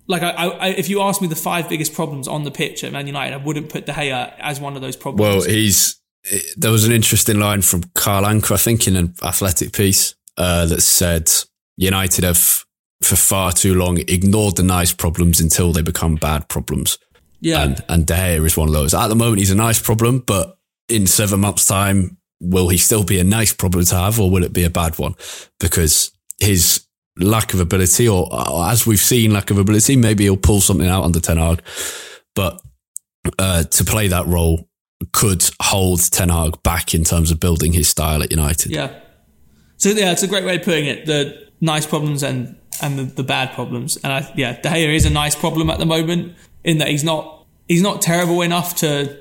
like, I, if you asked me the five biggest problems on the pitch at Man United, I wouldn't put De Gea as one of those problems. Well, there was an interesting line from Karl Anker, I think, in an Athletic piece that said, United have, for far too long, ignored the nice problems until they become bad problems. Yeah. And De Gea is one of those. At the moment, he's a nice problem, but in 7 months' time, will he still be a nice problem to have, or will it be a bad one? Because his lack of ability, or as we've seen, lack of ability, maybe he'll pull something out under Ten Hag, but to play that role could hold Ten Hag back in terms of building his style at United. Yeah. So yeah, it's a great way of putting it, the nice problems and the bad problems. And De Gea is a nice problem at the moment, in that he's not terrible enough to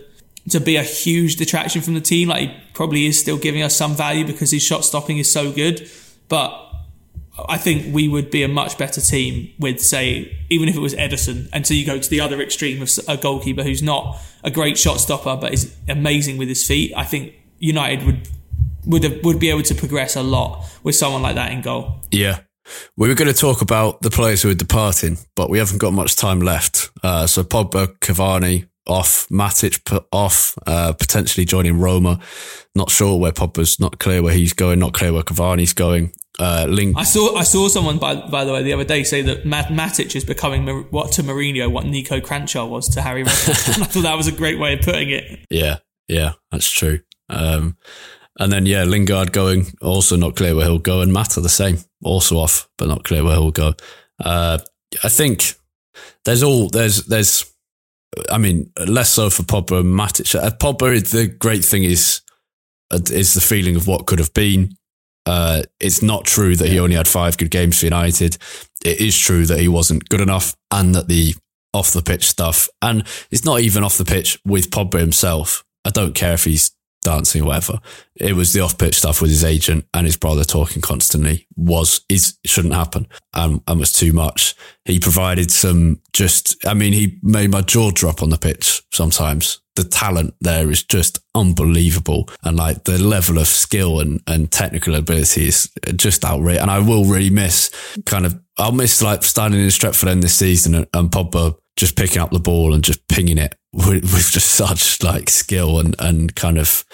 be a huge detraction from the team. Like, he probably is still giving us some value because his shot stopping is so good, but I think we would be a much better team with, say, even if it was Ederson. And so you go to the other extreme of a goalkeeper who's not a great shot stopper but is amazing with his feet. I think United would be able to progress a lot with someone like that in goal. Yeah. We were going to talk about the players who are departing, but we haven't got much time left. So Pogba, Cavani off, Matic off, potentially joining Roma. Not sure where Pogba's, not clear where he's going, not clear where Cavani's going. I saw someone by the way the other day say that Matic is becoming what to Mourinho what Nico Kranjčar was to Harry Redknapp. And I thought that was a great way of putting it. Yeah, that's true. And then Lingard going, also not clear where he'll go, and Mata the same, also off, but not clear where he'll go. I think there's I mean, less so for Pogba and Matic. Pogba, the great thing is the feeling of what could have been. It's not true that he only had five good games for United. It is true that he wasn't good enough, and that the off the pitch stuff, and it's not even off the pitch with Pogba himself. I don't care if he's dancing or whatever. It was the off pitch stuff with his agent and his brother talking constantly shouldn't happen and was too much. He provided he made my jaw drop on the pitch sometimes. The talent there is just unbelievable. And like the level of skill and technical ability is just outrageous. And I will really miss like standing in Stretford End this season and Pogba just picking up the ball and just pinging it with just such like skill and kind of,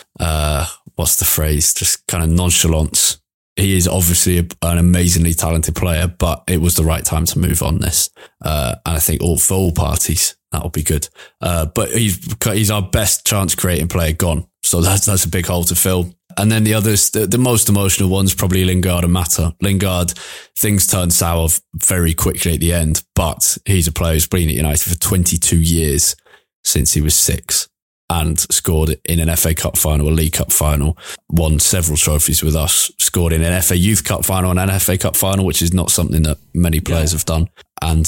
what's the phrase? Just kind of nonchalance. He is obviously an amazingly talented player, but it was the right time to move on this. And I think for all parties, that'll be good. But he's our best chance creating player gone. So that's a big hole to fill. And then the others, the most emotional ones, probably Lingard and Mata. Lingard, things turn sour very quickly at the end, but he's a player who's been at United for 22 years, since he was 6. and scored in an FA Cup final, a League Cup final, won several trophies with us, scored in an FA Youth Cup final and an FA Cup final, which is not something that many players have done. And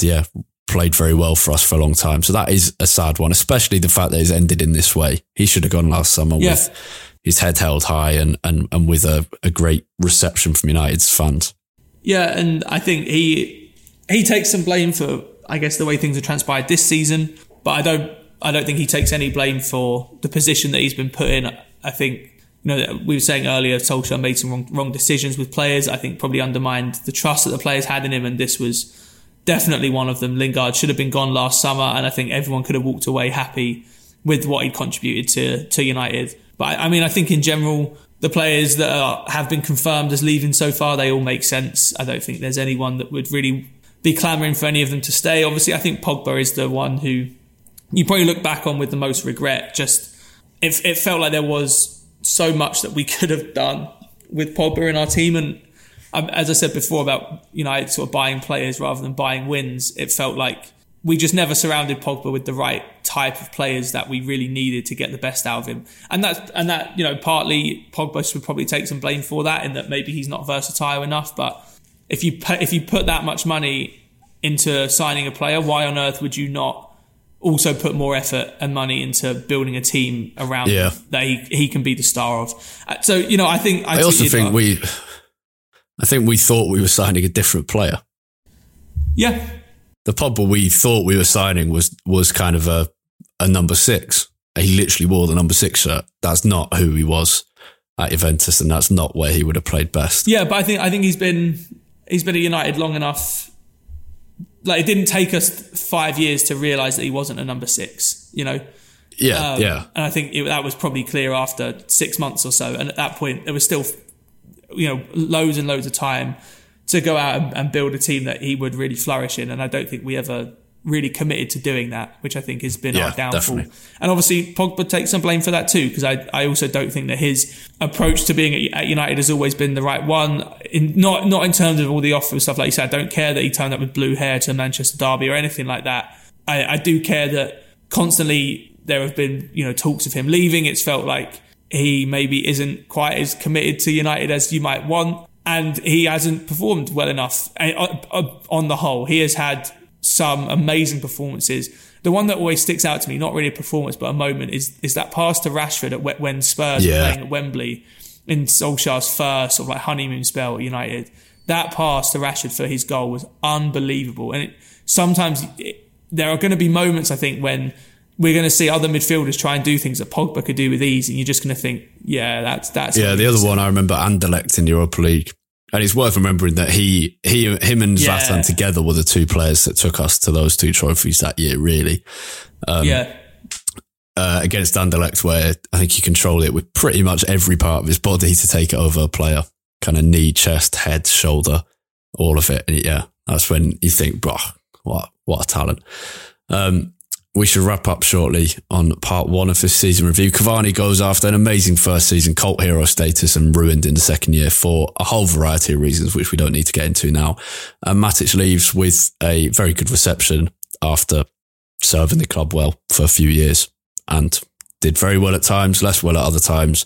played very well for us for a long time. So that is a sad one, especially the fact that it's ended in this way. He should have gone last summer with his head held high and with a great reception from United's fans. Yeah, and I think he takes some blame for, I guess, the way things have transpired this season, but I don't think he takes any blame for the position that he's been put in. I think, we were saying earlier, Solskjaer made some wrong decisions with players. I think probably undermined the trust that the players had in him, and this was definitely one of them. Lingard should have been gone last summer, and I think everyone could have walked away happy with what he contributed to United. But I mean, I think in general, the players that have been confirmed as leaving so far, they all make sense. I don't think there's anyone that would really be clamouring for any of them to stay. Obviously, I think Pogba is the one who you probably look back on with the most regret. Just it felt like there was so much that we could have done with Pogba in our team, and as I said before about United sort of buying players rather than buying wins, it felt like we just never surrounded Pogba with the right type of players that we really needed to get the best out of him. And that partly Pogba should probably take some blame for that, in that maybe he's not versatile enough. But if you put that much money into signing a player, why on earth would you not also put more effort and money into building a team around him that he can be the star of? So, I think... I think we thought we were signing a different player. Yeah. The Pogba we thought we were signing was kind of a number six. He literally wore the number six shirt. That's not who he was at Juventus, and that's not where he would have played best. Yeah, but I think he's been at United long enough. Like, it didn't take us 5 years to realise that he wasn't a number six, Yeah, And I think that was probably clear after 6 months or so. And at that point, it was still... loads and loads of time to go out and build a team that he would really flourish in. And I don't think we ever really committed to doing that, which I think has been our downfall. Definitely. And obviously Pogba takes some blame for that too, because I also don't think that his approach to being at United has always been the right one. Not in terms of all the offer and stuff, like you said. I don't care that he turned up with blue hair to Manchester Derby or anything like that. I do care that constantly there have been, talks of him leaving. It's felt like he maybe isn't quite as committed to United as you might want, and he hasn't performed well enough. On the whole, he has had some amazing performances. The one that always sticks out to me, not really a performance, but a moment, is that pass to Rashford when Spurs were playing at Wembley in Solskjaer's first sort of like honeymoon spell at United. That pass to Rashford for his goal was unbelievable. And there are going to be moments, I think, when we're going to see other midfielders try and do things that Pogba could do with ease, and you're just going to think, that's... Yeah, the other one I remember, Anderlecht in the Europa League. And it's worth remembering that him and Zlatan together were the two players that took us to those two trophies that year, really. Against Anderlecht, where I think he controlled it with pretty much every part of his body to take it over a player. Kind of knee, chest, head, shoulder, all of it. And that's when you think, what a talent. We should wrap up shortly on part one of this season review. Cavani goes after an amazing first season, cult hero status, and ruined in the second year for a whole variety of reasons, which we don't need to get into now. And Matic leaves with a very good reception after serving the club well for a few years, and did very well at times, less well at other times.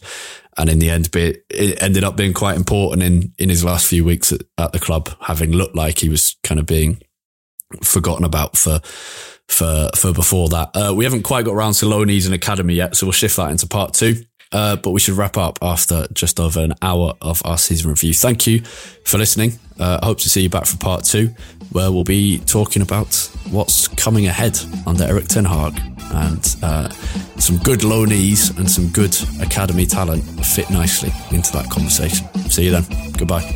And in the end, it ended up being quite important in his last few weeks at the club, having looked like he was kind of being forgotten about for before that. We haven't quite got around to loanees and academy yet, so we'll shift that into part two. But we should wrap up after just over an hour of our season review. Thank you for listening. I hope to see you back for part two, where we'll be talking about what's coming ahead under Erik ten Hag, and some good loanees and some good academy talent fit nicely into that conversation. See you then. Goodbye.